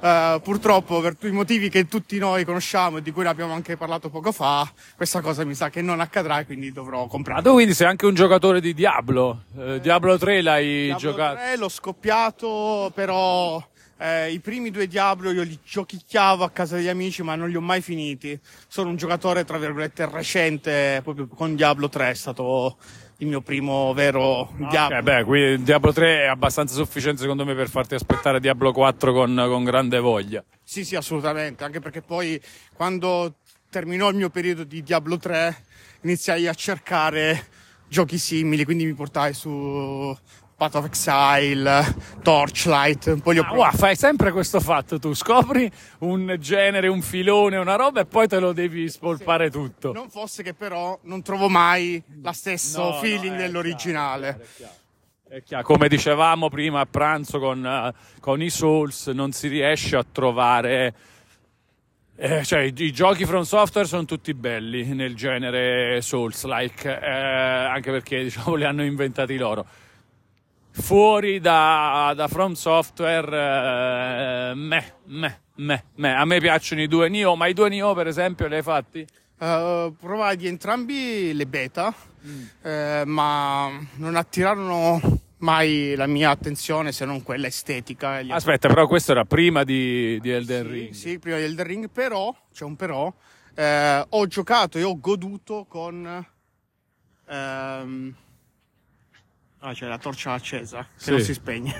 Uh, purtroppo, per i motivi che tutti noi conosciamo e di cui abbiamo anche parlato poco fa, questa cosa mi sa che non accadrà e quindi dovrò comprare. Ma tu quindi sei anche un giocatore di Diablo? Eh, Diablo tre l'hai Diablo giocato? Diablo tre l'ho scoppiato, però... Eh, I primi due Diablo io li giochicchiavo a casa degli amici, ma non li ho mai finiti. Sono un giocatore, tra virgolette, recente, proprio con Diablo tre è stato il mio primo vero Diablo. Okay, beh, qui Diablo tre è abbastanza sufficiente secondo me per farti aspettare Diablo quattro con, con grande voglia. Sì, sì, assolutamente, anche perché poi quando terminò il mio periodo di Diablo tre iniziai a cercare giochi simili, quindi mi portai su Path of Exile, Torchlight, un po' li ho ah, wow, fai sempre questo fatto, tu scopri un genere, un filone, una roba e poi te lo devi spolpare sì. tutto. Non fosse che però non trovo mai lo stesso no, feeling no, dell'originale. Chiaro, è chiaro, è chiaro. Come dicevamo prima a pranzo con, con i Souls, non si riesce a trovare... Eh, cioè i, i giochi From Software sono tutti belli nel genere Souls-like, eh, anche perché diciamo li hanno inventati loro. Fuori da, da From Software, eh, meh, meh, meh, meh. A me piacciono i due Nioh, ma i due Nioh per esempio li hai fatti? Uh, provai di entrambi le beta, mm. eh, ma non attirarono mai la mia attenzione se non quella estetica. Aspetta, però questo era prima di, di Elden sì, Ring. Sì, prima di Elden Ring, però, c'è un però, eh, ho giocato e ho goduto con... Ehm, Ah, c'è la torcia accesa, che sì. non si spegne.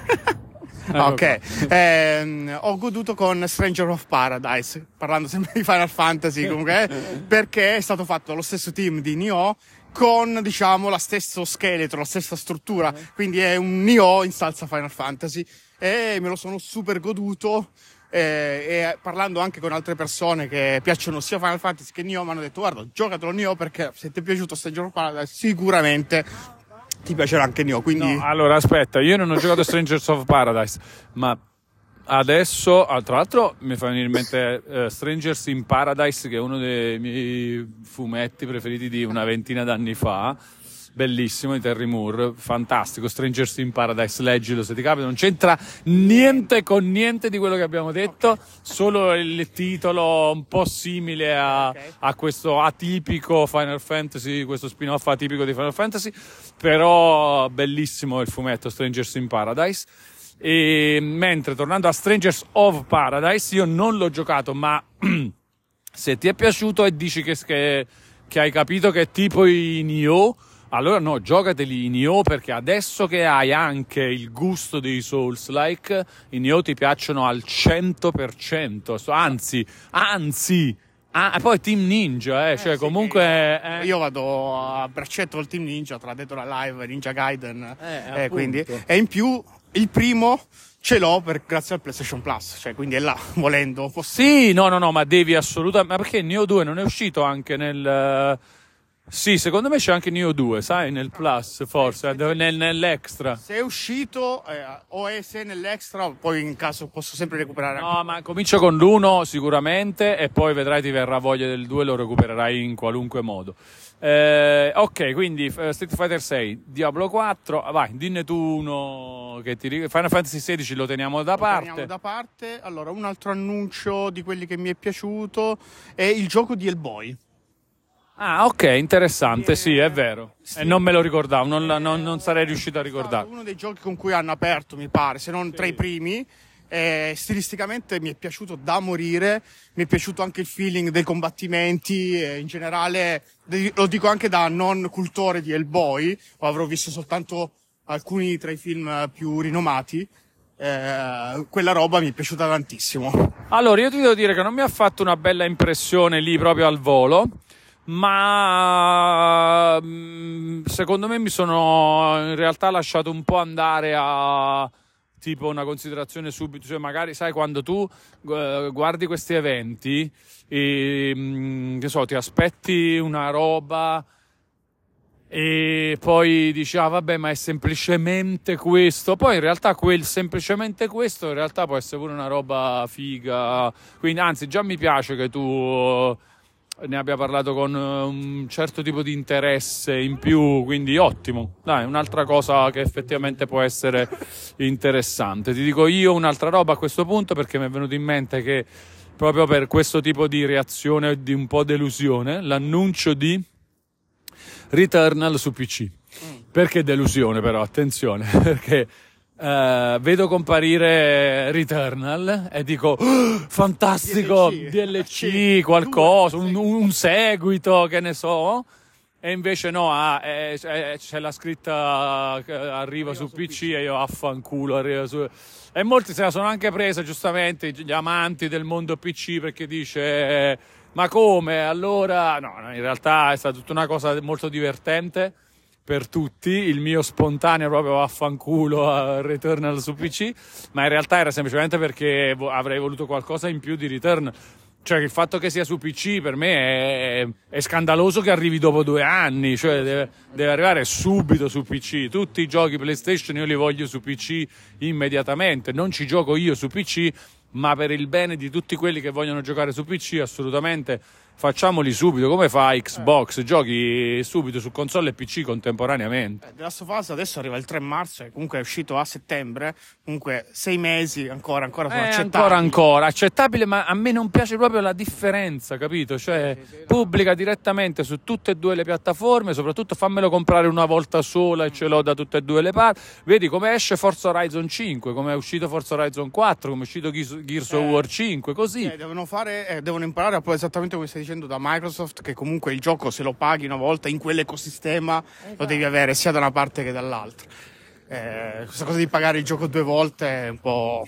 ah, ok. Eh, ho goduto con Stranger of Paradise, parlando sempre di Final Fantasy comunque, perché è stato fatto lo stesso team di Nioh, con diciamo lo stesso scheletro, la stessa struttura, quindi è un Nioh in salsa Final Fantasy, e me lo sono super goduto. Eh, e parlando anche con altre persone che piacciono sia Final Fantasy che Nioh, mi hanno detto guarda, giocatelo Nioh perché se ti è piaciuto Stranger of Paradise sicuramente ti piacerà anche Nioh, quindi... No, allora, aspetta, io non ho giocato Strangers of Paradise, ma adesso... Ah, tra l'altro mi fa venire in mente uh, Strangers in Paradise, che è uno dei miei fumetti preferiti di una ventina d'anni fa, bellissimo, di Terry Moore, fantastico, Strangers in Paradise, leggilo se ti capita, non c'entra niente con niente di quello che abbiamo detto, okay. Solo il titolo un po' simile a, okay. a questo atipico Final Fantasy, questo spin-off atipico di Final Fantasy, però bellissimo il fumetto Strangers in Paradise. E mentre, tornando a Strangers of Paradise, io non l'ho giocato, ma se ti è piaciuto e dici che, che, che hai capito che è tipo i Nioh, allora no, giocateli i Nioh, perché adesso che hai anche il gusto dei Souls-like, i Nioh ti piacciono al cento per cento, anzi, anzi, ah, poi Team Ninja, eh, eh cioè sì, comunque... Eh. Io vado a braccetto col Team Ninja, tra detto la live, Ninja Gaiden, eh, eh, quindi, e in più il primo... Ce l'ho per, grazie al PlayStation Plus, cioè quindi è là, volendo. Posso... Sì, no, no, no, ma devi assolutamente... Ma perché Nioh due non è uscito anche nel... Sì, secondo me c'è anche Nioh due, sai, nel Plus, forse, se, nel, nell'Extra. Se è uscito, eh, o è se nell'Extra, poi in caso posso sempre recuperare. No, anche... ma comincio con l'uno sicuramente e poi vedrai ti verrà voglia del due, lo recupererai in qualunque modo. Eh, ok, quindi Street Fighter sei, Diablo quattro, vai, dinne tu uno che ti ricordi. Final Fantasy sedici lo teniamo da lo parte. Lo teniamo da parte. Allora, un altro annuncio di quelli che mi è piaciuto è il gioco di Hellboy. Ah, ok, interessante, e... sì, è vero. Sì. Eh, non me lo ricordavo, non, non, non sarei riuscito a ricordarlo. Uno dei giochi con cui hanno aperto, mi pare, se non sì. tra i primi. Eh, stilisticamente mi è piaciuto da morire, mi è piaciuto anche il feeling dei combattimenti, eh, in generale, de- lo dico anche da non cultore di Hellboy, avrò visto soltanto alcuni tra i film più rinomati. Eh, quella roba mi è piaciuta tantissimo. Allora, io ti devo dire che non mi ha fatto una bella impressione lì proprio al volo, ma secondo me mi sono in realtà lasciato un po' andare a tipo una considerazione subito, cioè magari sai quando tu eh, guardi questi eventi e mh, che so, ti aspetti una roba e poi dici ah vabbè, ma è semplicemente questo, poi in realtà quel semplicemente questo in realtà può essere pure una roba figa, quindi anzi già mi piace che tu ne abbia parlato con un certo tipo di interesse in più, quindi ottimo, dai, un'altra cosa che effettivamente può essere interessante. Ti dico io un'altra roba a questo punto, perché mi è venuto in mente che proprio per questo tipo di reazione, di un po' delusione, l'annuncio di Returnal su P C. Perché delusione però? Attenzione, perché Uh, vedo comparire Returnal e dico oh, fantastico, D L C, D L C qualcosa, un, un seguito, che ne so, e invece no, ah, eh, eh, c'è la scritta eh, arriva su, su P C, P C e io affanculo, arriva su... E molti se la sono anche presa, giustamente, gli amanti del mondo P C, perché dice eh, ma come, allora no, in realtà è stata tutta una cosa molto divertente per tutti, il mio spontaneo proprio affanculo a Returnal su P C, ma in realtà era semplicemente perché avrei voluto qualcosa in più di Returnal. Cioè il fatto che sia su P C per me è, è scandaloso che arrivi dopo due anni, cioè deve, deve arrivare subito su P C. Tutti i giochi PlayStation io li voglio su P C immediatamente, non ci gioco io su P C, ma per il bene di tutti quelli che vogliono giocare su P C assolutamente facciamoli subito, come fa Xbox, eh. Giochi subito su console e P C contemporaneamente. The Last of Us adesso arriva il tre marzo e comunque è uscito a settembre, comunque sei mesi ancora ancora sono eh, accettabili. Ancora ancora accettabile, ma a me non piace proprio la differenza, capito? Cioè sì, sì, sì, pubblica no. direttamente su tutte e due le piattaforme, soprattutto fammelo comprare una volta sola e mm. ce l'ho da tutte e due le parti. Vedi come esce Forza Horizon cinque, come è uscito Forza Horizon quattro, come è uscito Gears of eh, War cinque, così. Eh, devono fare eh, devono imparare a poi esattamente come stai dicendo da Microsoft, che comunque il gioco se lo paghi una volta in quell'ecosistema eh, lo devi avere sia da una parte che dall'altra. Eh, questa cosa di pagare il gioco due volte è un po'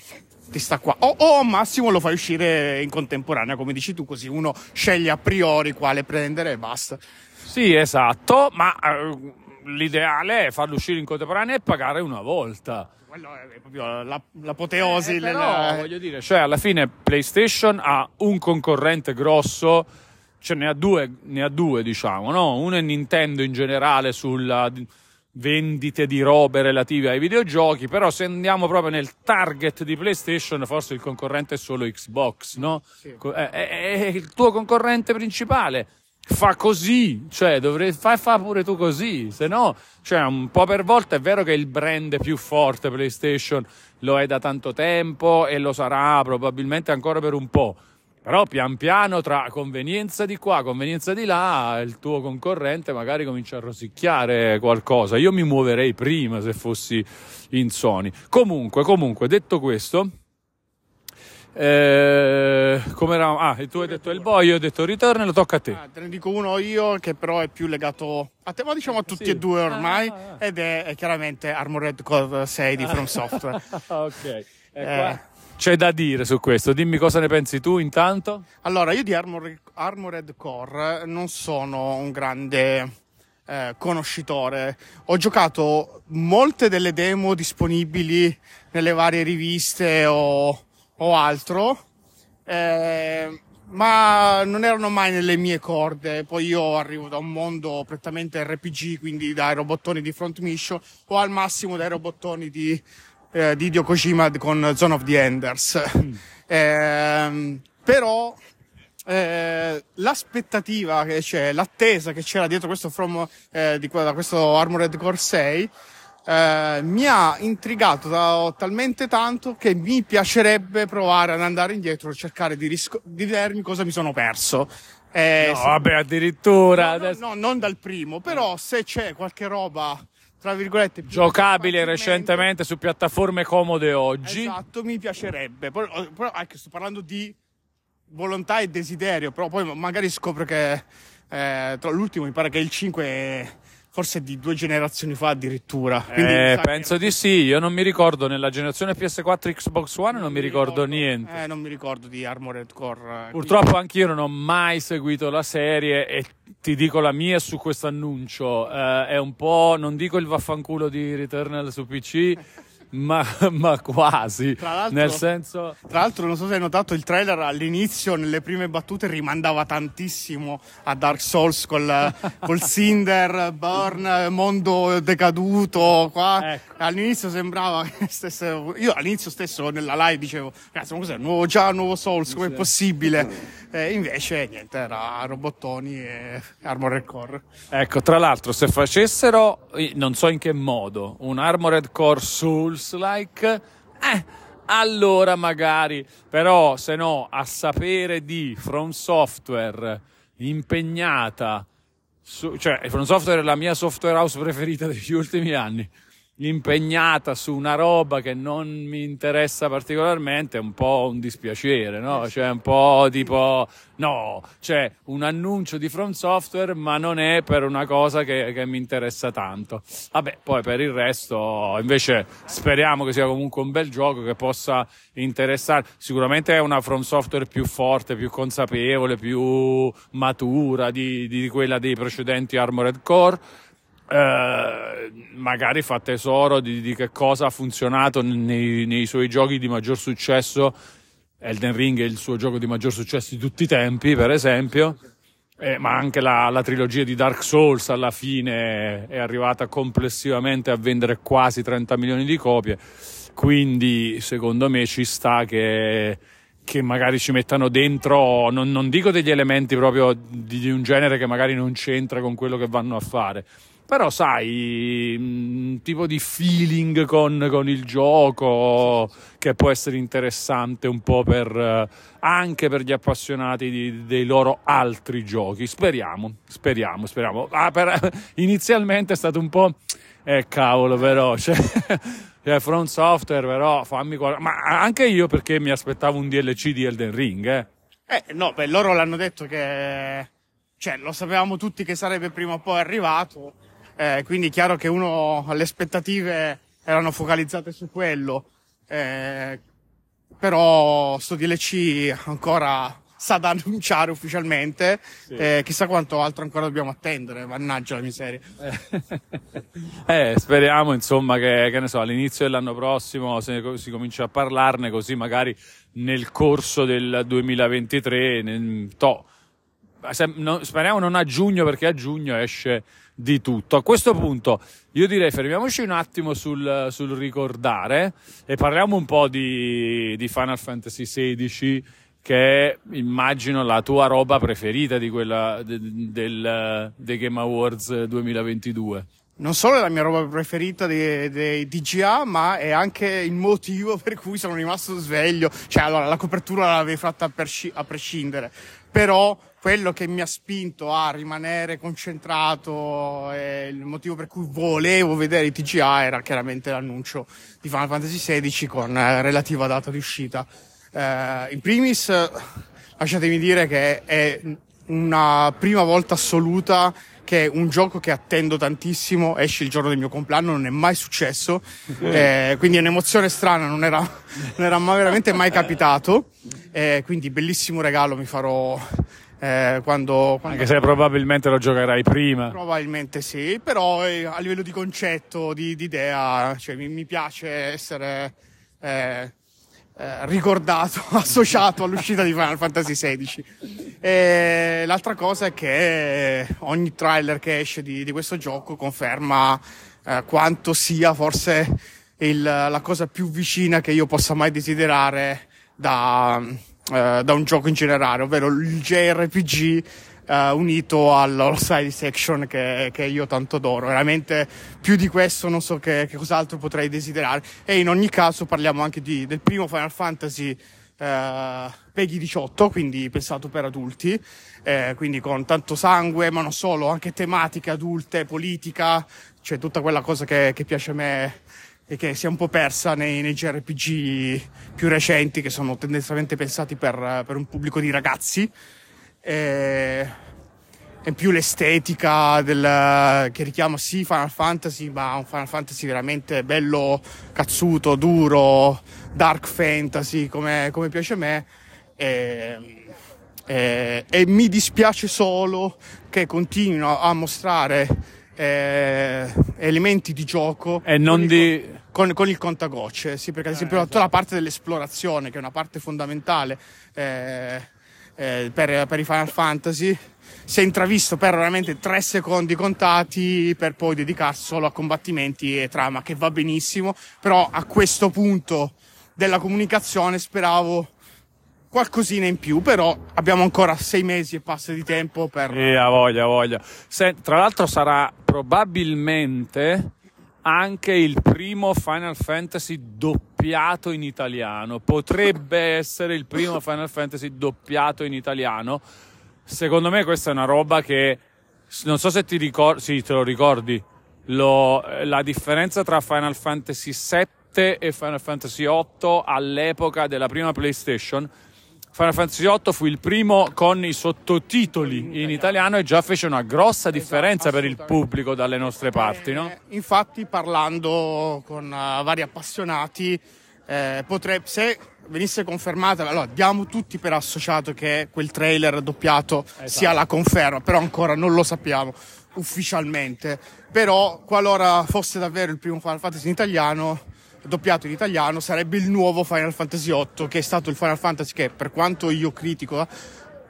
ti sta qua. O, o al massimo lo fai uscire in contemporanea, come dici tu, così uno sceglie a priori quale prendere e basta. Sì, esatto, ma uh, l'ideale è farlo uscire in contemporanea e pagare una volta. Quello è proprio la, l'apoteosi. Eh, però, le... voglio dire, cioè alla fine PlayStation ha un concorrente grosso, cioè ne ha due, ne ha due diciamo, no? Uno è Nintendo in generale sulla vendite di robe relative ai videogiochi, però se andiamo proprio nel target di PlayStation forse il concorrente è solo Xbox, no? Sì. È, è, è il tuo concorrente principale. Fa così, cioè dovrei fa, fa pure tu così, se no, cioè un po' per volta. È vero che il brand più forte PlayStation lo è da tanto tempo e lo sarà probabilmente ancora per un po', però pian piano tra convenienza di qua, convenienza di là, il tuo concorrente magari comincia a rosicchiare qualcosa. Io mi muoverei prima se fossi in Sony. Comunque, comunque, detto questo, Eh, come eravamo? Ah, tu hai detto il boy, io ho detto ritorno e lo tocca a te. Ah, te ne dico uno io che però è più legato a te, ma diciamo a tutti sì. e due ormai, ah, ed è, è chiaramente Armored Core sei di From Software. Ok, eh, eh. C'è da dire su questo, dimmi cosa ne pensi tu intanto. Allora, io di Armored, Armored Core non sono un grande eh, conoscitore. Ho giocato molte delle demo disponibili nelle varie riviste o... o altro, eh, ma non erano mai nelle mie corde. Poi io arrivo da un mondo prettamente R P G, quindi dai robottoni di Front Mission o al massimo dai robottoni di, eh, di Hideo Kojima con Zone of the Enders. Mm. Eh, però eh, l'aspettativa che c'è, l'attesa che c'era dietro questo from, eh, di, da questo Armored Core sei, Uh, mi ha intrigato da, talmente tanto che mi piacerebbe provare ad andare indietro, cercare di, risco- di vedermi cosa mi sono perso. Eh, no, se... vabbè, addirittura. No, no, no, non dal primo, però se c'è qualche roba, tra virgolette, giocabile recentemente su piattaforme comode oggi. Esatto, mi piacerebbe. Però, però anche sto parlando di volontà e desiderio, però poi magari scopro che eh, tra l'ultimo mi pare che il cinque è... forse di due generazioni fa addirittura. Quindi, eh, penso che... di sì, io non mi ricordo nella generazione P S quattro Xbox One non, non mi ricordo, ricordo niente. Eh, non mi ricordo di Armored Core. Eh, Purtroppo quindi... anch'io non ho mai seguito la serie e ti dico la mia su questo annuncio. Eh, è un po', non dico il vaffanculo di Returnal su P C, ma, ma quasi. Tra l'altro, nel senso... tra l'altro non so se hai notato, il trailer all'inizio nelle prime battute rimandava tantissimo a Dark Souls col, col Cinder, Burn, mondo decaduto qua. Ecco. All'inizio sembrava che stesse... io all'inizio stesso nella live dicevo cazzo, ma cos'è? Nuovo, già nuovo Souls, com'è sì. possibile? Eh, invece niente, era robottoni e Armored Core. Ecco, tra l'altro se facessero, non so in che modo, un Armored Core Souls like, eh, allora magari, però se no a sapere di From Software impegnata su, cioè From Software è la mia software house preferita degli ultimi anni, impegnata su una roba che non mi interessa particolarmente, è un po' un dispiacere, no? Cioè un po' tipo, no, c'è un annuncio di From Software ma non è per una cosa che, che mi interessa tanto. Vabbè, poi per il resto invece speriamo che sia comunque un bel gioco che possa interessare. Sicuramente è una From Software più forte, più consapevole, più matura di, di quella dei precedenti Armored Core. Eh, magari fa tesoro di, di che cosa ha funzionato nei, nei suoi giochi di maggior successo. Elden Ring è il suo gioco di maggior successo di tutti i tempi, per esempio, eh, ma anche la, la trilogia di Dark Souls alla fine è arrivata complessivamente a vendere quasi trenta milioni di copie, quindi secondo me ci sta che che magari ci mettano dentro, non, non dico degli elementi proprio di, di un genere che magari non c'entra con quello che vanno a fare, però sai, un tipo di feeling con, con il gioco che può essere interessante un po' per, anche per gli appassionati di, dei loro altri giochi. Speriamo, speriamo, speriamo. Ah, per, inizialmente è stato un po'... Eh cavolo, però... Cioè, cioè From Software, però fammi... Ma anche io, perché mi aspettavo un D L C di Elden Ring, eh. Eh, no, beh, loro l'hanno detto che... Cioè, lo sapevamo tutti che sarebbe prima o poi arrivato... Eh, quindi è chiaro che uno, le aspettative erano focalizzate su quello, eh, però sto D L C ancora sa da annunciare ufficialmente, sì. Eh, chissà quanto altro ancora dobbiamo attendere, mannaggia la miseria. Eh, speriamo insomma che, che ne so, all'inizio dell'anno prossimo se ne, si comincia a parlarne, così magari nel corso del duemilaventitré, nel, to, se, no, speriamo non a giugno, perché a giugno esce di tutto. A questo punto io direi fermiamoci un attimo sul, sul ricordare e parliamo un po' di, di Final Fantasy sedici, che è, immagino, la tua roba preferita di quella dei de, de Game Awards duemilaventidue. Non solo è la mia roba preferita dei, dei D G A, ma è anche il motivo per cui sono rimasto sveglio. Cioè, allora, la copertura l'avevi fatta a, persci- a prescindere, però quello che mi ha spinto a rimanere concentrato e il motivo per cui volevo vedere i T G A era chiaramente l'annuncio di Final Fantasy sedici con relativa data di uscita. Eh, in primis, lasciatemi dire che è una prima volta assoluta che un gioco che attendo tantissimo esce il giorno del mio compleanno, non è mai successo, eh, quindi è un'emozione strana, non era, non era veramente mai capitato, eh, quindi bellissimo regalo mi farò... Eh, quando, quando anche se probabilmente lo giocherai prima, probabilmente sì, però eh, a livello di concetto, di, di idea, cioè, mi, mi piace essere eh, eh, ricordato, associato all'uscita di Final Fantasy sedici. E l'altra cosa è che ogni trailer che esce di, di questo gioco conferma eh, quanto sia forse il, la cosa più vicina che io possa mai desiderare da da un gioco in generale, ovvero il J R P G uh, unito allo side section che, che io tanto adoro. Veramente più di questo non so che, che cos'altro potrei desiderare. E in ogni caso parliamo anche di, del primo Final Fantasy uh, Peggy diciotto, quindi pensato per adulti, eh, quindi con tanto sangue, ma non solo, anche tematiche adulte, politica, cioè tutta quella cosa che, che piace a me e che si è un po' persa nei, nei J R P G più recenti, che sono tendenzialmente pensati per, per un pubblico di ragazzi, e, e più l'estetica del, che richiama sì Final Fantasy, ma un Final Fantasy veramente bello, cazzuto, duro, dark fantasy, come, come piace a me, e, e, e mi dispiace solo che continuino a mostrare Eh, elementi di gioco e non con, di... il, con, con il contagocce, sì, perché ad esempio eh, esatto. Tutta la parte dell'esplorazione, che è una parte fondamentale eh, eh, per, per i Final Fantasy, si è intravisto per veramente tre secondi contati, per poi dedicarsi solo a combattimenti e trama, che va benissimo, però a questo punto della comunicazione speravo qualcosina in più, però abbiamo ancora sei mesi e passa di tempo per... E a voglia, a voglia. Se, tra l'altro sarà probabilmente anche il primo Final Fantasy doppiato in italiano. Potrebbe essere il primo Final Fantasy doppiato in italiano. Secondo me questa è una roba che... Non so se ti ricordi... Sì, te lo ricordi. Lo, la differenza tra Final Fantasy sette e Final Fantasy otto all'epoca della prima PlayStation, Final Fantasy otto fu il primo con i sottotitoli in italiano e già fece una grossa differenza, esatto, per il pubblico dalle nostre parti, no? Eh, infatti parlando con uh, vari appassionati eh, potrebbe, se venisse confermata, allora diamo tutti per associato che quel trailer doppiato, esatto, sia la conferma, però ancora non lo sappiamo ufficialmente, però qualora fosse davvero il primo Final Fantasy in italiano doppiato in italiano sarebbe il nuovo Final Fantasy otto, che è stato il Final Fantasy che, per quanto io critico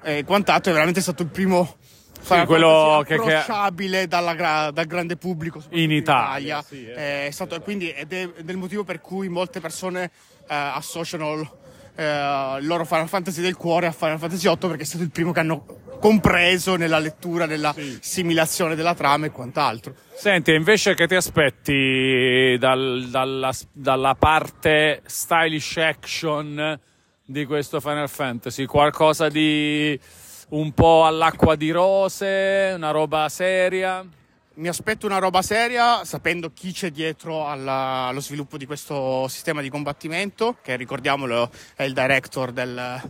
e eh, quantato, è veramente stato il primo Final, sì, quello che approcciabile che... dalla gra- dal grande pubblico in Italia, Italia. Sì, eh, è stato, esatto. Quindi ed è del motivo per cui molte persone eh, associano l- eh, il loro Final Fantasy del cuore a Final Fantasy otto, perché è stato il primo che hanno compreso nella lettura, nella sì. simulazione della trama e quant'altro. Senti, invece che ti aspetti dal, dalla, dalla parte stylish action di questo Final Fantasy? Qualcosa di un po' all'acqua di rose, una roba seria? Mi aspetto una roba seria, sapendo chi c'è dietro alla, allo sviluppo di questo sistema di combattimento, che ricordiamolo è il director del...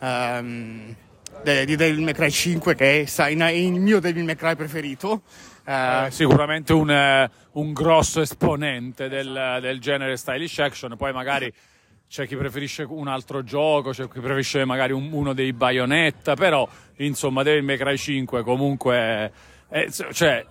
Um, di Devil May Cry cinque, che è il mio Devil May Cry preferito, eh, sicuramente un, un grosso esponente del, del genere stylish action. Poi magari c'è chi preferisce un altro gioco, c'è chi preferisce magari un, uno dei Bayonetta, però insomma Devil May Cry cinque comunque eh, cioè,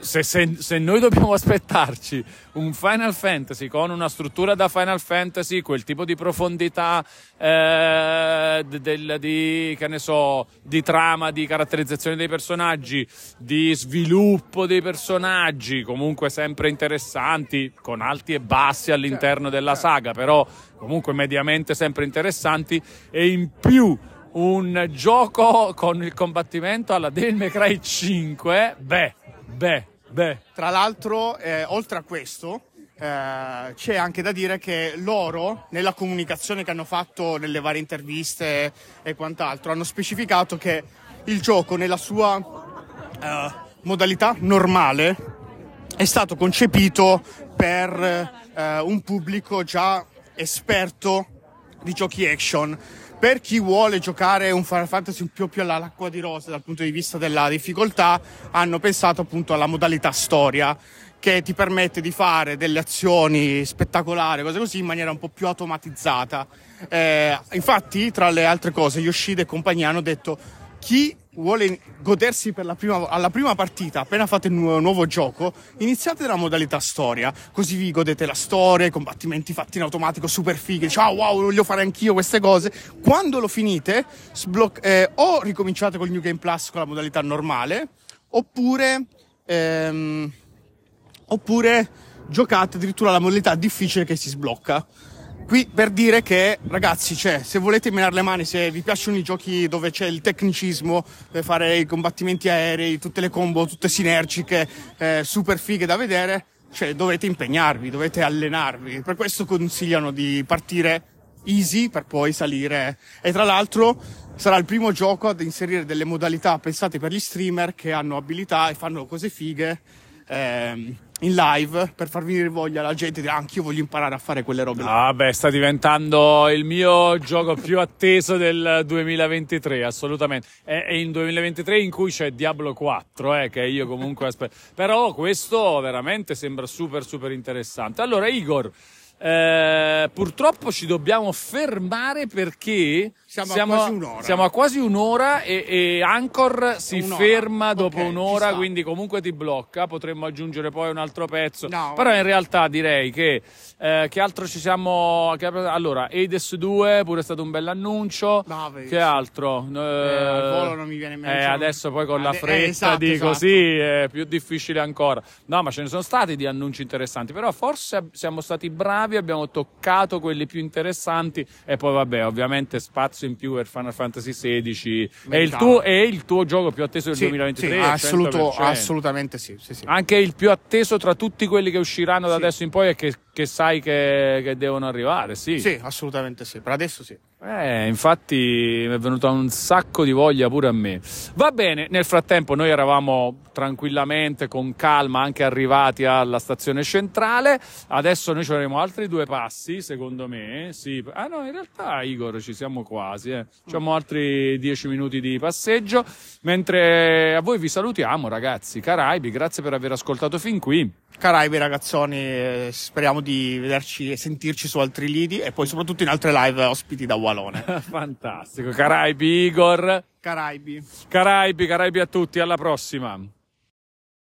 se, se, se noi dobbiamo aspettarci un Final Fantasy con una struttura da Final Fantasy, quel tipo di profondità eh, del, di, che ne so, di trama, di caratterizzazione dei personaggi, di sviluppo dei personaggi, comunque sempre interessanti, con alti e bassi all'interno della saga, però comunque mediamente sempre interessanti, e in più un gioco con il combattimento alla Devil May Cry cinque, beh, beh, beh. Tra l'altro, eh, oltre a questo, eh, c'è anche da dire che loro, nella comunicazione che hanno fatto nelle varie interviste e quant'altro, hanno specificato che il gioco, nella sua eh, modalità normale, è stato concepito per eh, un pubblico già esperto di giochi action. Per chi vuole giocare un Final Fantasy un po' più all'acqua di rose dal punto di vista della difficoltà, hanno pensato appunto alla modalità storia, che ti permette di fare delle azioni spettacolari, cose così, in maniera un po' più automatizzata. Eh, infatti, tra le altre cose, Yoshida e compagnia hanno detto: chi vuole godersi per la prima, alla prima partita, appena fate il nu- nuovo gioco, iniziate dalla modalità storia, così vi godete la storia, i combattimenti fatti in automatico super fighi, dice, ah, wow, voglio fare anch'io queste cose. Quando lo finite sbloc- eh, o ricominciate col New Game Plus con la modalità normale, oppure ehm, oppure giocate addirittura la modalità difficile che si sblocca. Qui per dire che, ragazzi, cioè, se volete menare le mani, se vi piacciono i giochi dove c'è il tecnicismo per fare i combattimenti aerei, tutte le combo, tutte sinergiche, eh, super fighe da vedere, cioè, dovete impegnarvi, dovete allenarvi. Per questo consigliano di partire easy per poi salire. E tra l'altro sarà il primo gioco ad inserire delle modalità pensate per gli streamer che hanno abilità e fanno cose fighe ehm, in live, per far venire voglia la gente di ah, anch'io voglio imparare a fare quelle robe. Ah beh, sta diventando il mio gioco più atteso del duemilaventitré, assolutamente. È, è in duemilaventitré in cui c'è Diablo quattro, eh, che io comunque aspetto. Però questo veramente sembra super super interessante. Allora Igor, eh, purtroppo ci dobbiamo fermare perché siamo, siamo, a, quasi un'ora. siamo a quasi un'ora e, e Anchor si un'ora. ferma dopo okay, un'ora, quindi comunque ti blocca. Potremmo aggiungere poi un altro pezzo, no. Però in realtà direi che eh, che altro ci siamo che, allora Hades due pure è stato un bell'annuncio, no, che altro eh, eh, volo non mi viene in mente, eh, adesso poi con la fretta eh, esatto, di esatto. così è più difficile ancora, no, ma ce ne sono stati di annunci interessanti, però forse siamo stati bravi, abbiamo toccato quelli più interessanti e poi vabbè, ovviamente spazio in più per Final Fantasy sedici. È il, tuo, è il tuo gioco più atteso del sì, duemilaventitré? Sì, assoluto, assolutamente sì, sì, sì. Anche il più atteso tra tutti quelli che usciranno da sì. adesso in poi e che, che sai che, che devono arrivare, sì. Sì, assolutamente sì, per adesso sì. Eh, infatti mi è venuta un sacco di voglia pure a me. Va bene, nel frattempo noi eravamo tranquillamente, con calma, anche arrivati alla stazione centrale. Adesso noi ci avremo altri due passi, secondo me. Sì. Ah no, in realtà, Igor, ci siamo quasi. Eh. Ci abbiamo altri dieci minuti di passeggio. Mentre a voi vi salutiamo, ragazzi. Caraibi, grazie per aver ascoltato fin qui. Caraibi, ragazzoni, speriamo di vederci e sentirci su altri lidi e poi soprattutto in altre live ospiti da Walone. Fantastico. Caraibi, Igor. Caraibi. Caraibi, Caraibi a tutti, alla prossima.